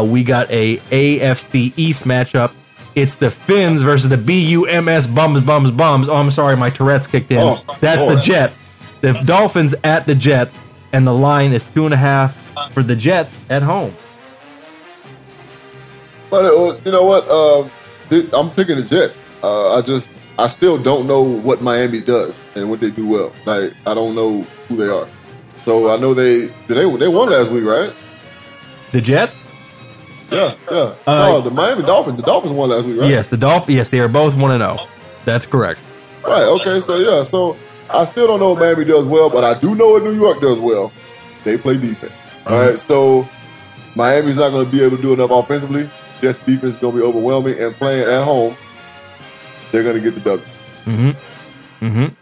we got a AFC East matchup. It's the Finns versus the BUMS Bums. Oh, I'm sorry, my Tourette's kicked in. The Jets. The Dolphins at the Jets, and the line is 2.5 for the Jets at home. But you know what? I'm picking the Jets. I still don't know what Miami does and what they do well. Like, I don't know who they are. So I know they won last week, right? The Jets? Yeah. The Miami Dolphins. The Dolphins won last week, right? Yes, the Dolphins. Yes, they are both 1-0. That's correct. Right. Okay. So I still don't know what Miami does well, but I do know what New York does well. They play defense. All right. So Miami's not going to be able to do enough offensively. Jets defense is going to be overwhelming, and playing at home, they're going to get the W.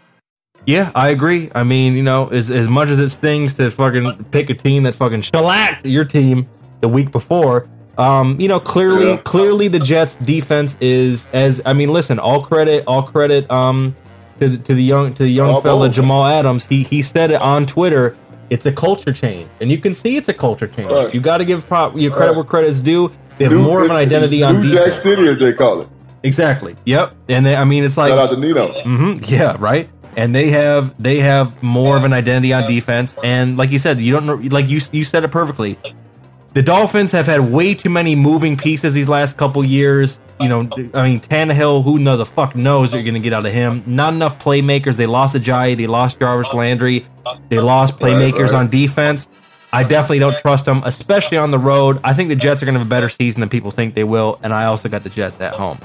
Yeah, I agree. I mean, you know, as much as it stings to fucking pick a team that fucking shellacked your team the week before, you know, clearly the Jets defense is as. I mean, listen, all credit to the young fella Jamal Adams. He said it on Twitter. It's a culture change, and you can see it's a culture change. Right. You got to give your credit where credit is due. They have more of an identity on defense. New Jack City, as they call it. Exactly. Yep. And they, I mean, it's like shout out to Nino. Yeah. Right. And they have more of an identity on defense. And like you said, you don't like you said it perfectly. The Dolphins have had way too many moving pieces these last couple years. You know, I mean, Tannehill, who the fuck knows what you're going to get out of him. Not enough playmakers. They lost Ajayi. They lost Jarvis Landry. They lost playmakers on defense. I definitely don't trust them, especially on the road. I think the Jets are going to have a better season than people think they will, and I also got the Jets at home.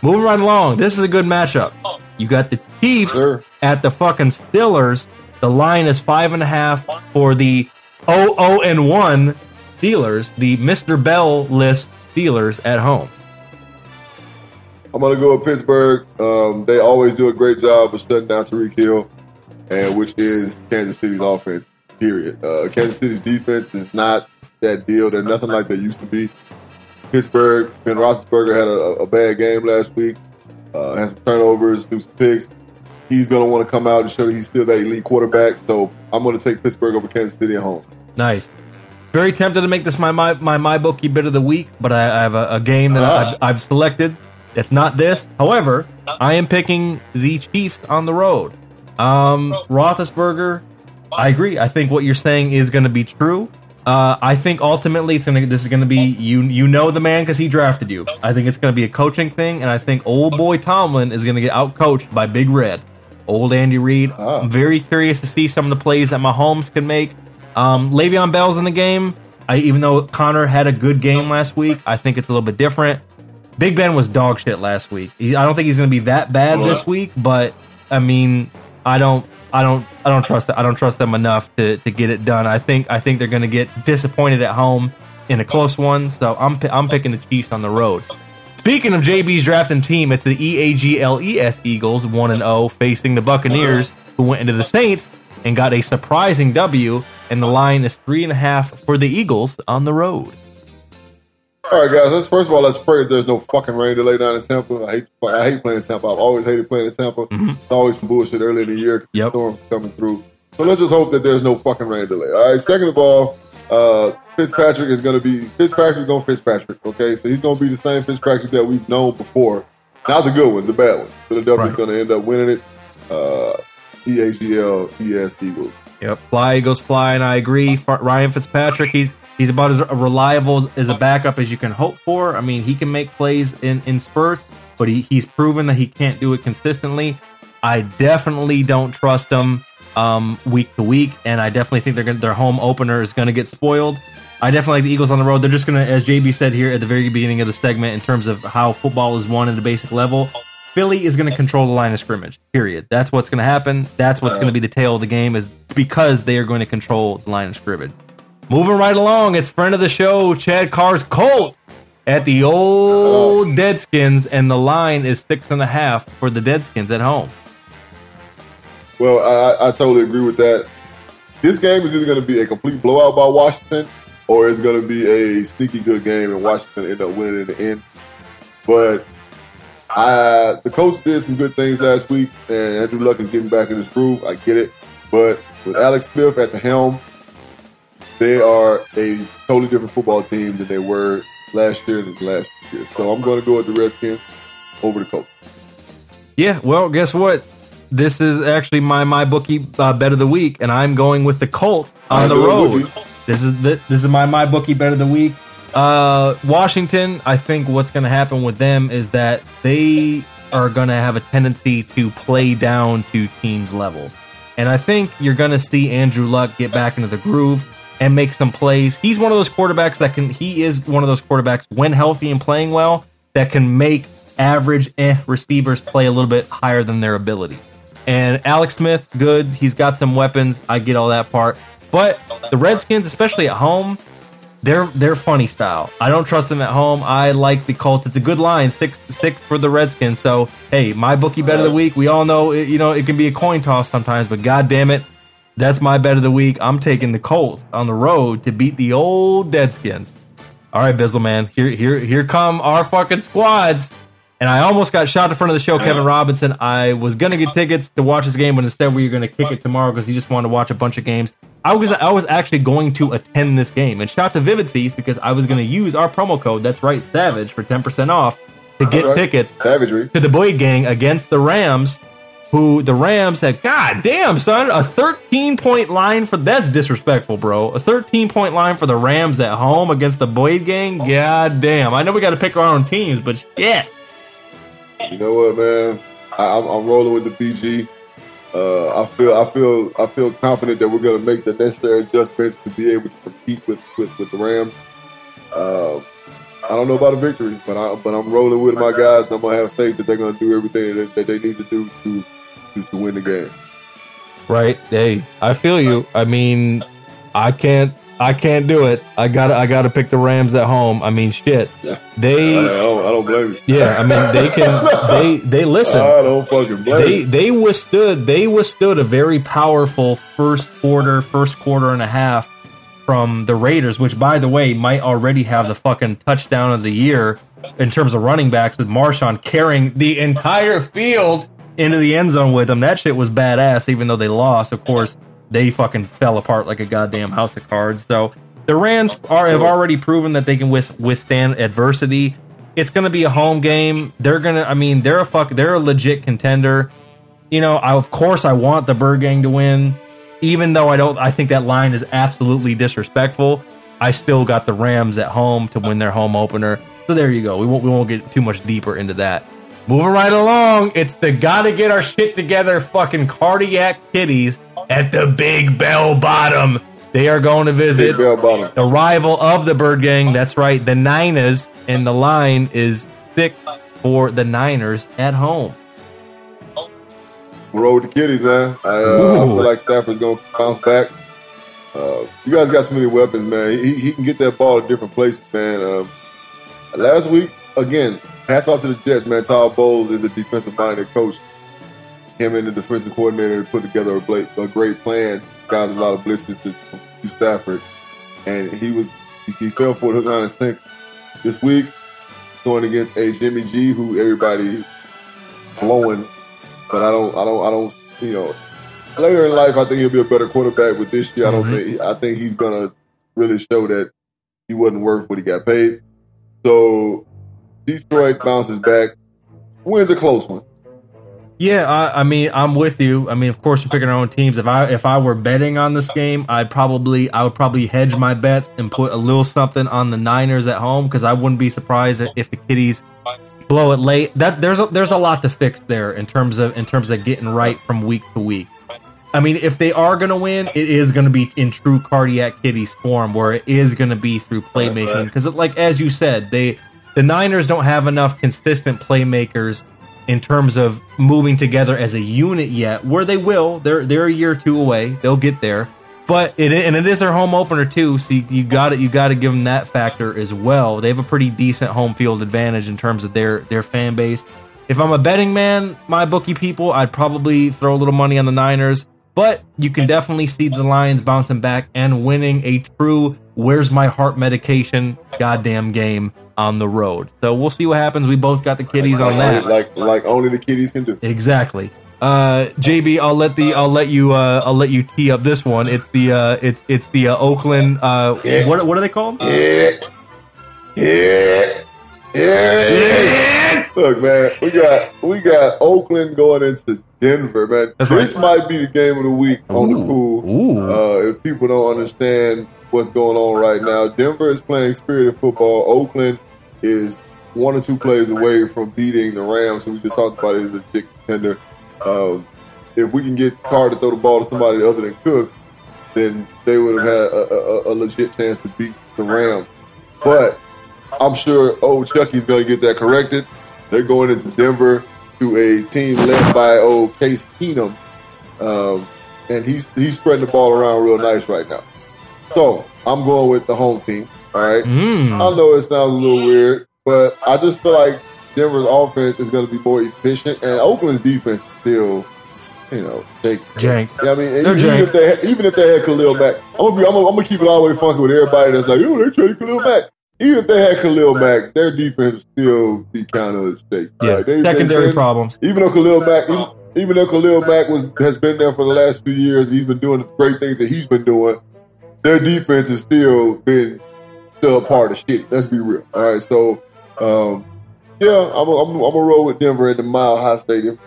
Moving right along, this is a good matchup. You got the Chiefs at the fucking Steelers. The line is 5.5 for the 0-1 Steelers, the Mr. Bell list Steelers at home. I'm going to go with Pittsburgh. They always do a great job of shutting down Tyreek Hill, and which is Kansas City's offense. Period. Kansas City's defense is not that deal. They're nothing like they used to be. Pittsburgh, Ben Roethlisberger had a bad game last week. Had some turnovers, threw some picks. He's going to want to come out and show that he's still that elite quarterback. So I'm going to take Pittsburgh over Kansas City at home. Nice. Very tempted to make this my MyBookie bit of the week, but I have a game that I've selected. It's not this. However, I am picking the Chiefs on the road. Roethlisberger. I agree. I think what you're saying is going to be true. I think ultimately this is going to be you know the man because he drafted you. I think it's going to be a coaching thing, and I think old boy Tomlin is going to get outcoached by Big Red, old Andy Reid. I'm very curious to see some of the plays that Mahomes can make. Le'Veon Bell's in the game. Even though Connor had a good game last week, I think it's a little bit different. Big Ben was dog shit last week. I don't think he's going to be that bad this week, but I mean, I don't trust that. I don't trust them enough to get it done. I think they're going to get disappointed at home in a close one. So I'm picking the Chiefs on the road. Speaking of JB's drafting team, it's the EAGLES Eagles 1-0 facing the Buccaneers, who went into the Saints and got a surprising W. And the line is 3.5 for the Eagles on the road. All right, guys. Let's pray that there's no fucking rain delay down in Tampa. I hate playing in Tampa. I've always hated playing in Tampa. Mm-hmm. It's always some bullshit early in the year. Yep. Storms coming through. So let's just hope that there's no fucking rain delay. All right. Second of all, Fitzpatrick is going to be Fitzpatrick. Okay, so he's going to be the same Fitzpatrick that we've known before. Not the good one, the bad one. Philadelphia's going to end up winning it. EAGLES Eagles. Yep. Fly Eagles fly, and I agree. Ryan Fitzpatrick. He's about as reliable as a backup as you can hope for. I mean, he can make plays in spurts, but he's proven that he can't do it consistently. I definitely don't trust him week to week, and I definitely think their home opener is going to get spoiled. I definitely like the Eagles on the road. They're just going to, as JB said here at the very beginning of the segment, in terms of how football is won at a basic level, Philly is going to control the line of scrimmage, period. That's what's going to happen. That's what's going to be the tail of the game, is because they are going to control the line of scrimmage. Moving right along, it's friend of the show, Chad Carr's Colt at the old Deadskins, and the line is 6.5 for the Deadskins at home. Well, I totally agree with that. This game is either going to be a complete blowout by Washington, or it's going to be a sneaky good game and Washington end up winning in the end. But the coach did some good things last week, and Andrew Luck is getting back in his groove. I get it. But with Alex Smith at the helm, they are a totally different football team than they were last year and the last year. So I'm going to go with the Redskins over the Colts. Yeah, well, guess what? This is actually my MyBookie bet of the week, and I'm going with the Colts on the road. This is my MyBookie bet of the week. Washington, I think what's going to happen with them is that they are going to have a tendency to play down to teams' levels. And I think you're going to see Andrew Luck get back into the groove and make some plays. He's one of those quarterbacks that can, he is one of those quarterbacks when healthy and playing well, that can make average receivers play a little bit higher than their ability. And Alex Smith, good. He's got some weapons. I get all that part. But the Redskins, especially at home, they're funny style. I don't trust them at home. I like the Colts. It's a good line, 6 for the Redskins. So, hey, my bookie bet of the week. We all know it, you know, it can be a coin toss sometimes, but God damn it, that's my bet of the week. I'm taking the Colts on the road to beat the old Deadskins. All right, Bizzle man, here come our fucking squads. And I almost got shot in front of the show, Kevin Robinson. I was going to get tickets to watch this game, but instead we were going to kick it tomorrow because he just wanted to watch a bunch of games. I was actually going to attend this game. And shout to Vivid Seats because I was going to use our promo code, that's right, Savage, for 10% off to get tickets to the Boyd Gang against the Rams, who the Rams said, God damn, son, a 13-point line for, that's disrespectful, bro. A 13-point line for the Rams at home against the Boyd Gang? God damn. I know we got to pick our own teams, but shit. You know what, man? I'm rolling with the BG. I feel confident that we're going to make the necessary adjustments to be able to compete with the Rams. I don't know about a victory, but I'm rolling with my guys, and I'm going to have faith that they're going to do everything that they need to do to win the game. Right? Hey, I feel you. I mean, I can't do it. I gotta pick the Rams at home. I mean, shit. Yeah. I don't blame you. Yeah, I mean, they can. They listen. I don't fucking blame you. They withstood a very powerful first quarter and a half from the Raiders, which, by the way, might already have the fucking touchdown of the year in terms of running backs, with Marshawn carrying the entire field into the end zone with him. That shit was badass, even though they lost, of course. They fucking fell apart like a goddamn house of cards. So the Rams have already proven that they can withstand adversity. It's going to be a home game. They're a legit contender. You know, of course I want the Bird Gang to win, even though I think that line is absolutely disrespectful. I still got the Rams at home to win their home opener. So there you go. We won't get too much deeper into that. Moving right along, it's the gotta get our shit together fucking cardiac kitties at the Big Bell Bottom. They are going to visit the rival of the Bird Gang. That's right, the Niners, and the line is 6 for the Niners at home. Roll the kitties, man. I feel like Stafford's going to bounce back. You guys got so many weapons, man. He can get that ball to different places, man. Last week, again, hats off to the Jets, man. Todd Bowles is a defensive-minded coach. Him and the defensive coordinator put together a great plan. Guys, a lot of blitzes to Stafford. And he fell for it hook, line, and sinker. This week, going against a Jimmy G, who everybody blowing. But I don't, you know, later in life, I think he'll be a better quarterback. With this year, I think he's going to really show that he wasn't worth what he got paid. So Detroit bounces back, wins a close one. Yeah, I mean, I'm with you. I mean, of course, we're picking our own teams. If I were betting on this game, I would probably hedge my bets and put a little something on the Niners at home, because I wouldn't be surprised if the Kitties blow it late. That there's a lot to fix there in terms of getting right from week to week. I mean, if they are going to win, it is going to be in true cardiac Kitties form, where it is going to be through playmaking, because, like as you said, the Niners don't have enough consistent playmakers in terms of moving together as a unit yet. Where they will, they're a year or two away. They'll get there, but it is their home opener too. So you got to give them that factor as well. They have a pretty decent home field advantage in terms of their fan base. If I'm a betting man, my bookie people, I'd probably throw a little money on the Niners. But you can definitely see the Lions bouncing back and winning a true where's my heart medication goddamn game on the road. So we'll see what happens. We both got the kiddies on that. Like only the kiddies can do. Exactly. JB, I'll let you tee up this one. It's the Oakland. Yeah. What are they called? Yeah. Look, man, we got Oakland going into Denver, man. That's this right. Might be the game of the week on the cool. If people don't understand what's going on right now, Denver is playing spirited football. Oakland is one or two plays away from beating the Rams, who we just talked about as a legit contender. If we can get Carr to throw the ball to somebody other than Cook, then they would have had a legit chance to beat the Rams. But I'm sure old Chucky's going to get that corrected. They're going into Denver to a team led by old Case Keenum, and he's spreading the ball around real nice right now. So I'm going with the home team. All right, I know it sounds a little weird, but I just feel like Denver's offense is going to be more efficient, and Oakland's defense still, jank. Yeah, I mean, even if they had Khalil Mack, I'm gonna keep it all the way funky with everybody that's like, they traded Khalil Mack. Even if they had Khalil Mack, their defense would still be kind of shaky. Yeah, like secondary problems. Even though Khalil Mack has been there for the last few years, he's been doing the great things that he's been doing. Their defense has still been subpar of shit. Let's be real. All right, so. I'm gonna roll with Denver at the Mile High Stadium.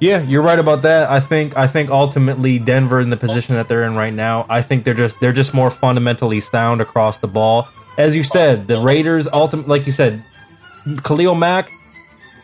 Yeah, you're right about that. I think ultimately Denver, in the position that they're in right now, I think they're just more fundamentally sound across the ball. As you said, the Raiders like you said, Khalil Mack,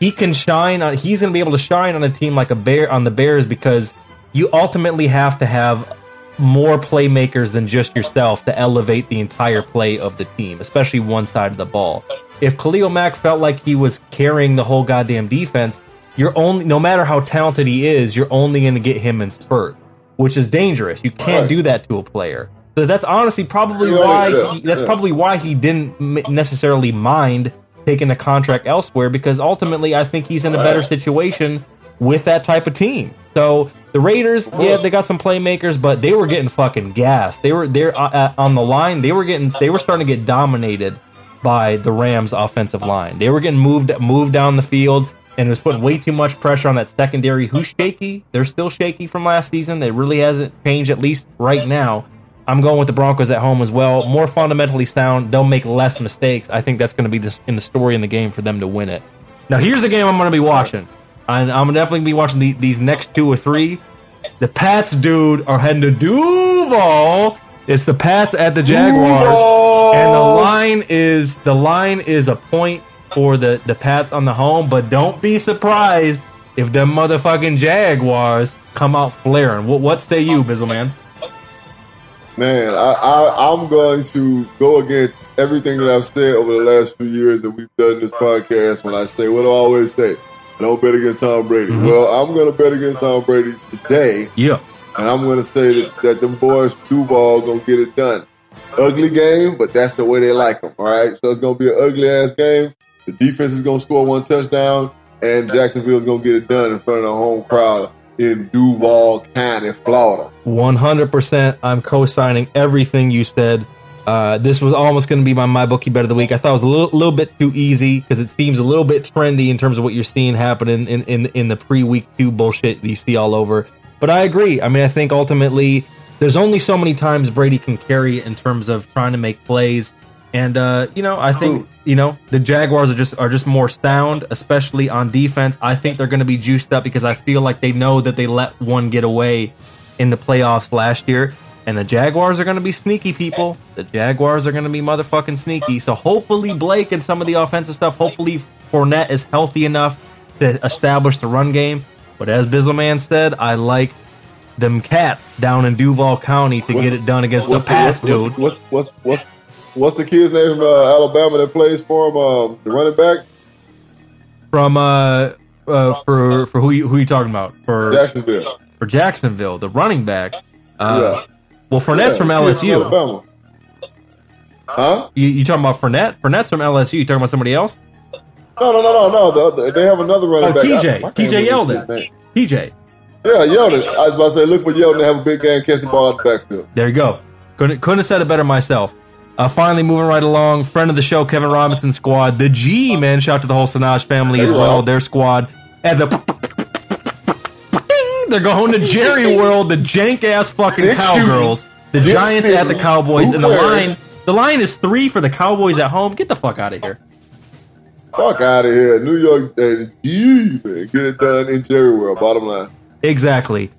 he can shine. He's gonna be able to shine on a team like the Bears, because you ultimately have to have more playmakers than just yourself to elevate the entire play of the team, especially one side of the ball. If Khalil Mack felt like he was carrying the whole goddamn defense, no matter how talented he is, you're only going to get him in spurts, which is dangerous. You can't do that to a player. So that's honestly probably why he didn't necessarily mind taking a contract elsewhere, because ultimately I think he's in a better situation with that type of team. So the Raiders, they got some playmakers, but they were getting fucking gassed. They were on the line. They were starting to get dominated by the Rams' offensive line. They were getting moved down the field, and it was putting way too much pressure on that secondary, who's shaky. They're still shaky from last season. It really hasn't changed, at least right now. I'm going with the Broncos at home as well. More fundamentally sound. They'll make less mistakes. I think that's going to be in the story in the game for them to win it. Now, here's a game I'm going to be watching. I'm definitely going to be watching these next two or three. The Pats, dude, are heading to Duval. It's the Pats at the Jaguars. Duval! And the line is a point for the Pats on the home, but don't be surprised if them motherfucking Jaguars come out flaring. What say you, Bizzle Man? Man, I'm going to go against everything that I've said over the last few years that we've done this podcast when I say what I always say. Don't bet against Tom Brady. Mm-hmm. Well, I'm going to bet against Tom Brady today. Yeah. And I'm going to say that them boys from Duval going to get it done. Ugly game, but that's the way they like them, all right? So it's going to be an ugly-ass game. The defense is going to score one touchdown, and Jacksonville is going to get it done in front of the home crowd in Duval County, Florida. 100%. I'm co-signing everything you said. This was almost going to be my bookie bet of the week. I thought it was a little bit too easy because it seems a little bit trendy in terms of what you're seeing happening in the pre-week 2 bullshit that you see all over. But I agree. I mean, I think ultimately there's only so many times Brady can carry it in terms of trying to make plays. And, I think, the Jaguars are just more sound, especially on defense. I think they're going to be juiced up because I feel like they know that they let one get away in the playoffs last year. And the Jaguars are going to be sneaky, people. The Jaguars are going to be motherfucking sneaky. So hopefully Blake and some of the offensive stuff, hopefully Fournette is healthy enough to establish the run game. But as Bizzleman said, I like them cats down in Duval County to get it done against the Pats, dude. What's the kid's name from Alabama that plays for him, the running back? From, for who you talking about? For Jacksonville. For Jacksonville, the running back. Yeah. Well, Fournette's from LSU. From huh? You talking about Fournette? Fournette's from LSU. You talking about somebody else? No. They have another running back. TJ Yeldon. TJ. Yeah, Yeldon. I was about to say, look for Yeldon to have a big game, catch the ball out the backfield. There you go. Couldn't have said it better myself. Finally, moving right along, friend of the show, Kevin Robinson's squad, the G, man. Shout out to the whole Sinaj family as well, their squad. And they're going to Jerry World, the jank-ass fucking Cowgirls. The Giants at the Cowboys, and the line is 3 for the Cowboys at home. Get the fuck out of here. Fuck out of here. New York, that G, man. Get it done in Jerry World, bottom line. Exactly.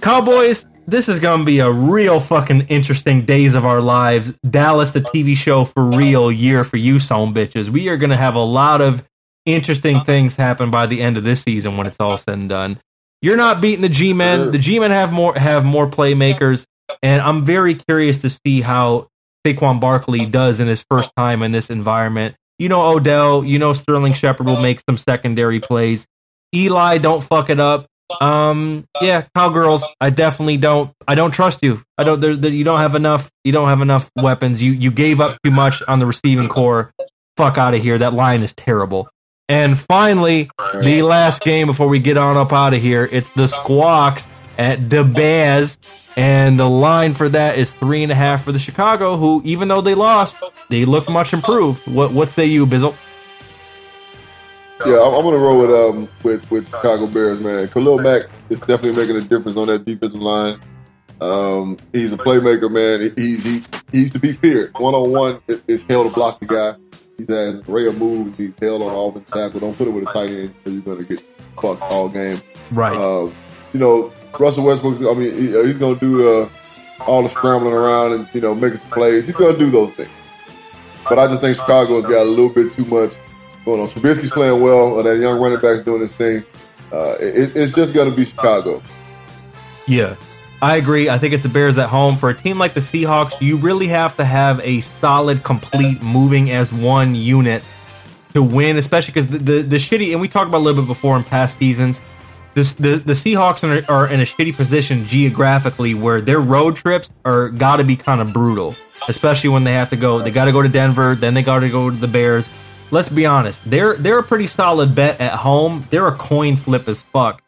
Cowboys, this is going to be a real fucking interesting days of our lives. Dallas, the TV show for real year for you, son bitches. We are going to have a lot of interesting things happen by the end of this season when it's all said and done. You're not beating the G-Men. Sure. The G-Men have more playmakers, and I'm very curious to see how Saquon Barkley does in his first time in this environment. You know Odell, you know Sterling Shepard will make some secondary plays. Eli, don't fuck it up. Yeah, Cowgirls, I don't trust you. You don't have enough weapons. You gave up too much on the receiving core. Fuck out of here. That line is terrible. And finally, the last game before we get on up out of here, it's the Squawks at the Bears, and the line for that is 3.5 for the Chicago, who, even though they lost, they look much improved. What say you, Bizzle? Yeah, I'm gonna roll with Chicago Bears, man. Khalil Mack is definitely making a difference on that defensive line. He's a playmaker, man. He used to be feared. 1-on-1 is hell to block the guy. He's has an array of moves. He's held on offensive tackle. Don't put it with a tight end because you're gonna get fucked all game. Right. You know, Russell Westbrook. I mean, he's gonna do all the scrambling around and making some plays. He's gonna do those things. But I just think Chicago's got a little bit too much going on. Trubisky's playing well, or that young running back's doing his thing. It's just going to be Chicago. Yeah, I agree. I think it's the Bears at home. For a team like the Seahawks, you really have to have a solid, complete, moving as one unit to win, especially because the shitty, and we talked about a little bit before in past seasons, the Seahawks are in a shitty position geographically where their road trips are got to be kind of brutal, especially when they have to go. They got to go to Denver, then they got to go to the Bears. Let's be honest, they're a pretty solid bet at home. They're a coin flip as fuck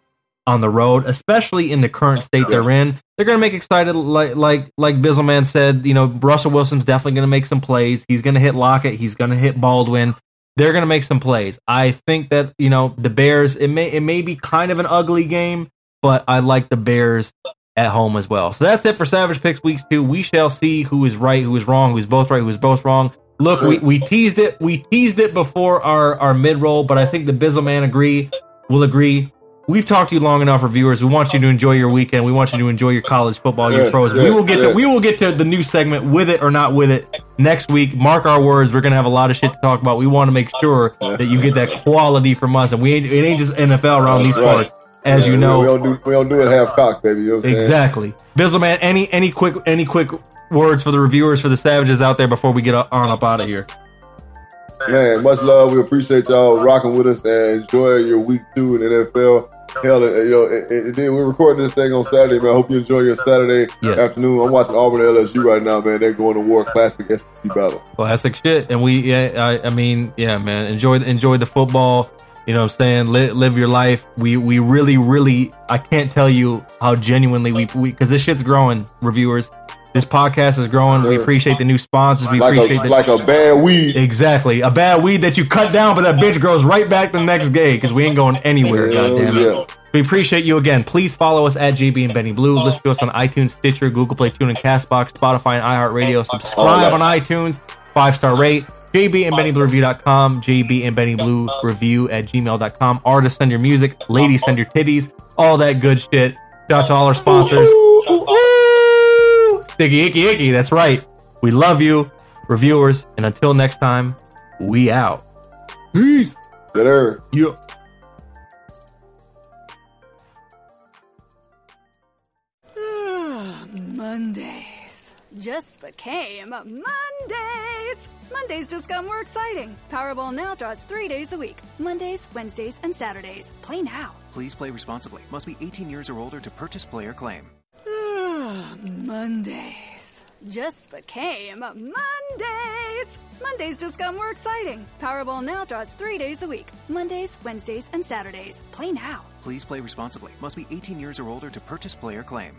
on the road, especially in the current state they're in. They're going to make excited, like Bizzleman said, Russell Wilson's definitely going to make some plays. He's going to hit Lockett. He's going to hit Baldwin. They're going to make some plays. I think that, the Bears, it may be kind of an ugly game, but I like the Bears at home as well. So that's it for Savage Picks Week 2. We shall see who is right, who is wrong, who's both right, who's both wrong. Look, we teased it. We teased it before our mid-roll, but I think the Bizzleman will agree. We've talked to you long enough, reviewers. We want you to enjoy your weekend. We want you to enjoy your college football, your pros. We will get to the new segment, with it or not with it, next week. Mark our words. We're going to have a lot of shit to talk about. We want to make sure that you get that quality from us. And it ain't just NFL around these parts. As you know, we don't do it half cock, baby. You know what I'm exactly. Bizzleman, any quick words for the reviewers, for the savages out there before we get on up out of here? Man, much love. We appreciate y'all rocking with us and enjoy your week 2 in the NFL. Hell, we're recording this thing on Saturday, man. I hope you enjoy your Saturday afternoon. I'm watching Auburn LSU right now, man. They're going to war. Classic SEC battle. Classic shit. And man. Enjoy the football. You know what I'm saying? Live your life. We really, really, I can't tell you how genuinely we because this shit's growing, reviewers. This podcast is growing. We appreciate the new sponsors. We appreciate a bad weed. Exactly. A bad weed that you cut down, but that bitch grows right back the next day because we ain't going anywhere, goddammit. Yeah. We appreciate you again. Please follow us at JB and Benny Blue. Listen to us on iTunes, Stitcher, Google Play, TuneIn, CastBox, Spotify, and iHeartRadio. Subscribe on iTunes. 5-star rate. jbandbennybluereview.com, jbandbennybluereview@gmail.com. Artists, send your music. Ladies, send your titties. All that good shit. Shout out to all our sponsors. Sticky Icky Icky, that's right. We love you, reviewers. And until next time, we out. Peace. Later. Yeah. Mondays. Just became Mondays. Mondays just got more exciting. Powerball now draws 3 days a week. Mondays, Wednesdays, and Saturdays. Play now. Please play responsibly. Must be 18 years or older to purchase player claim. Mondays just became Mondays. Mondays just got more exciting. Powerball now draws 3 days a week. Mondays, Wednesdays, and Saturdays. Play now. Please play responsibly. Must be 18 years or older to purchase player claim.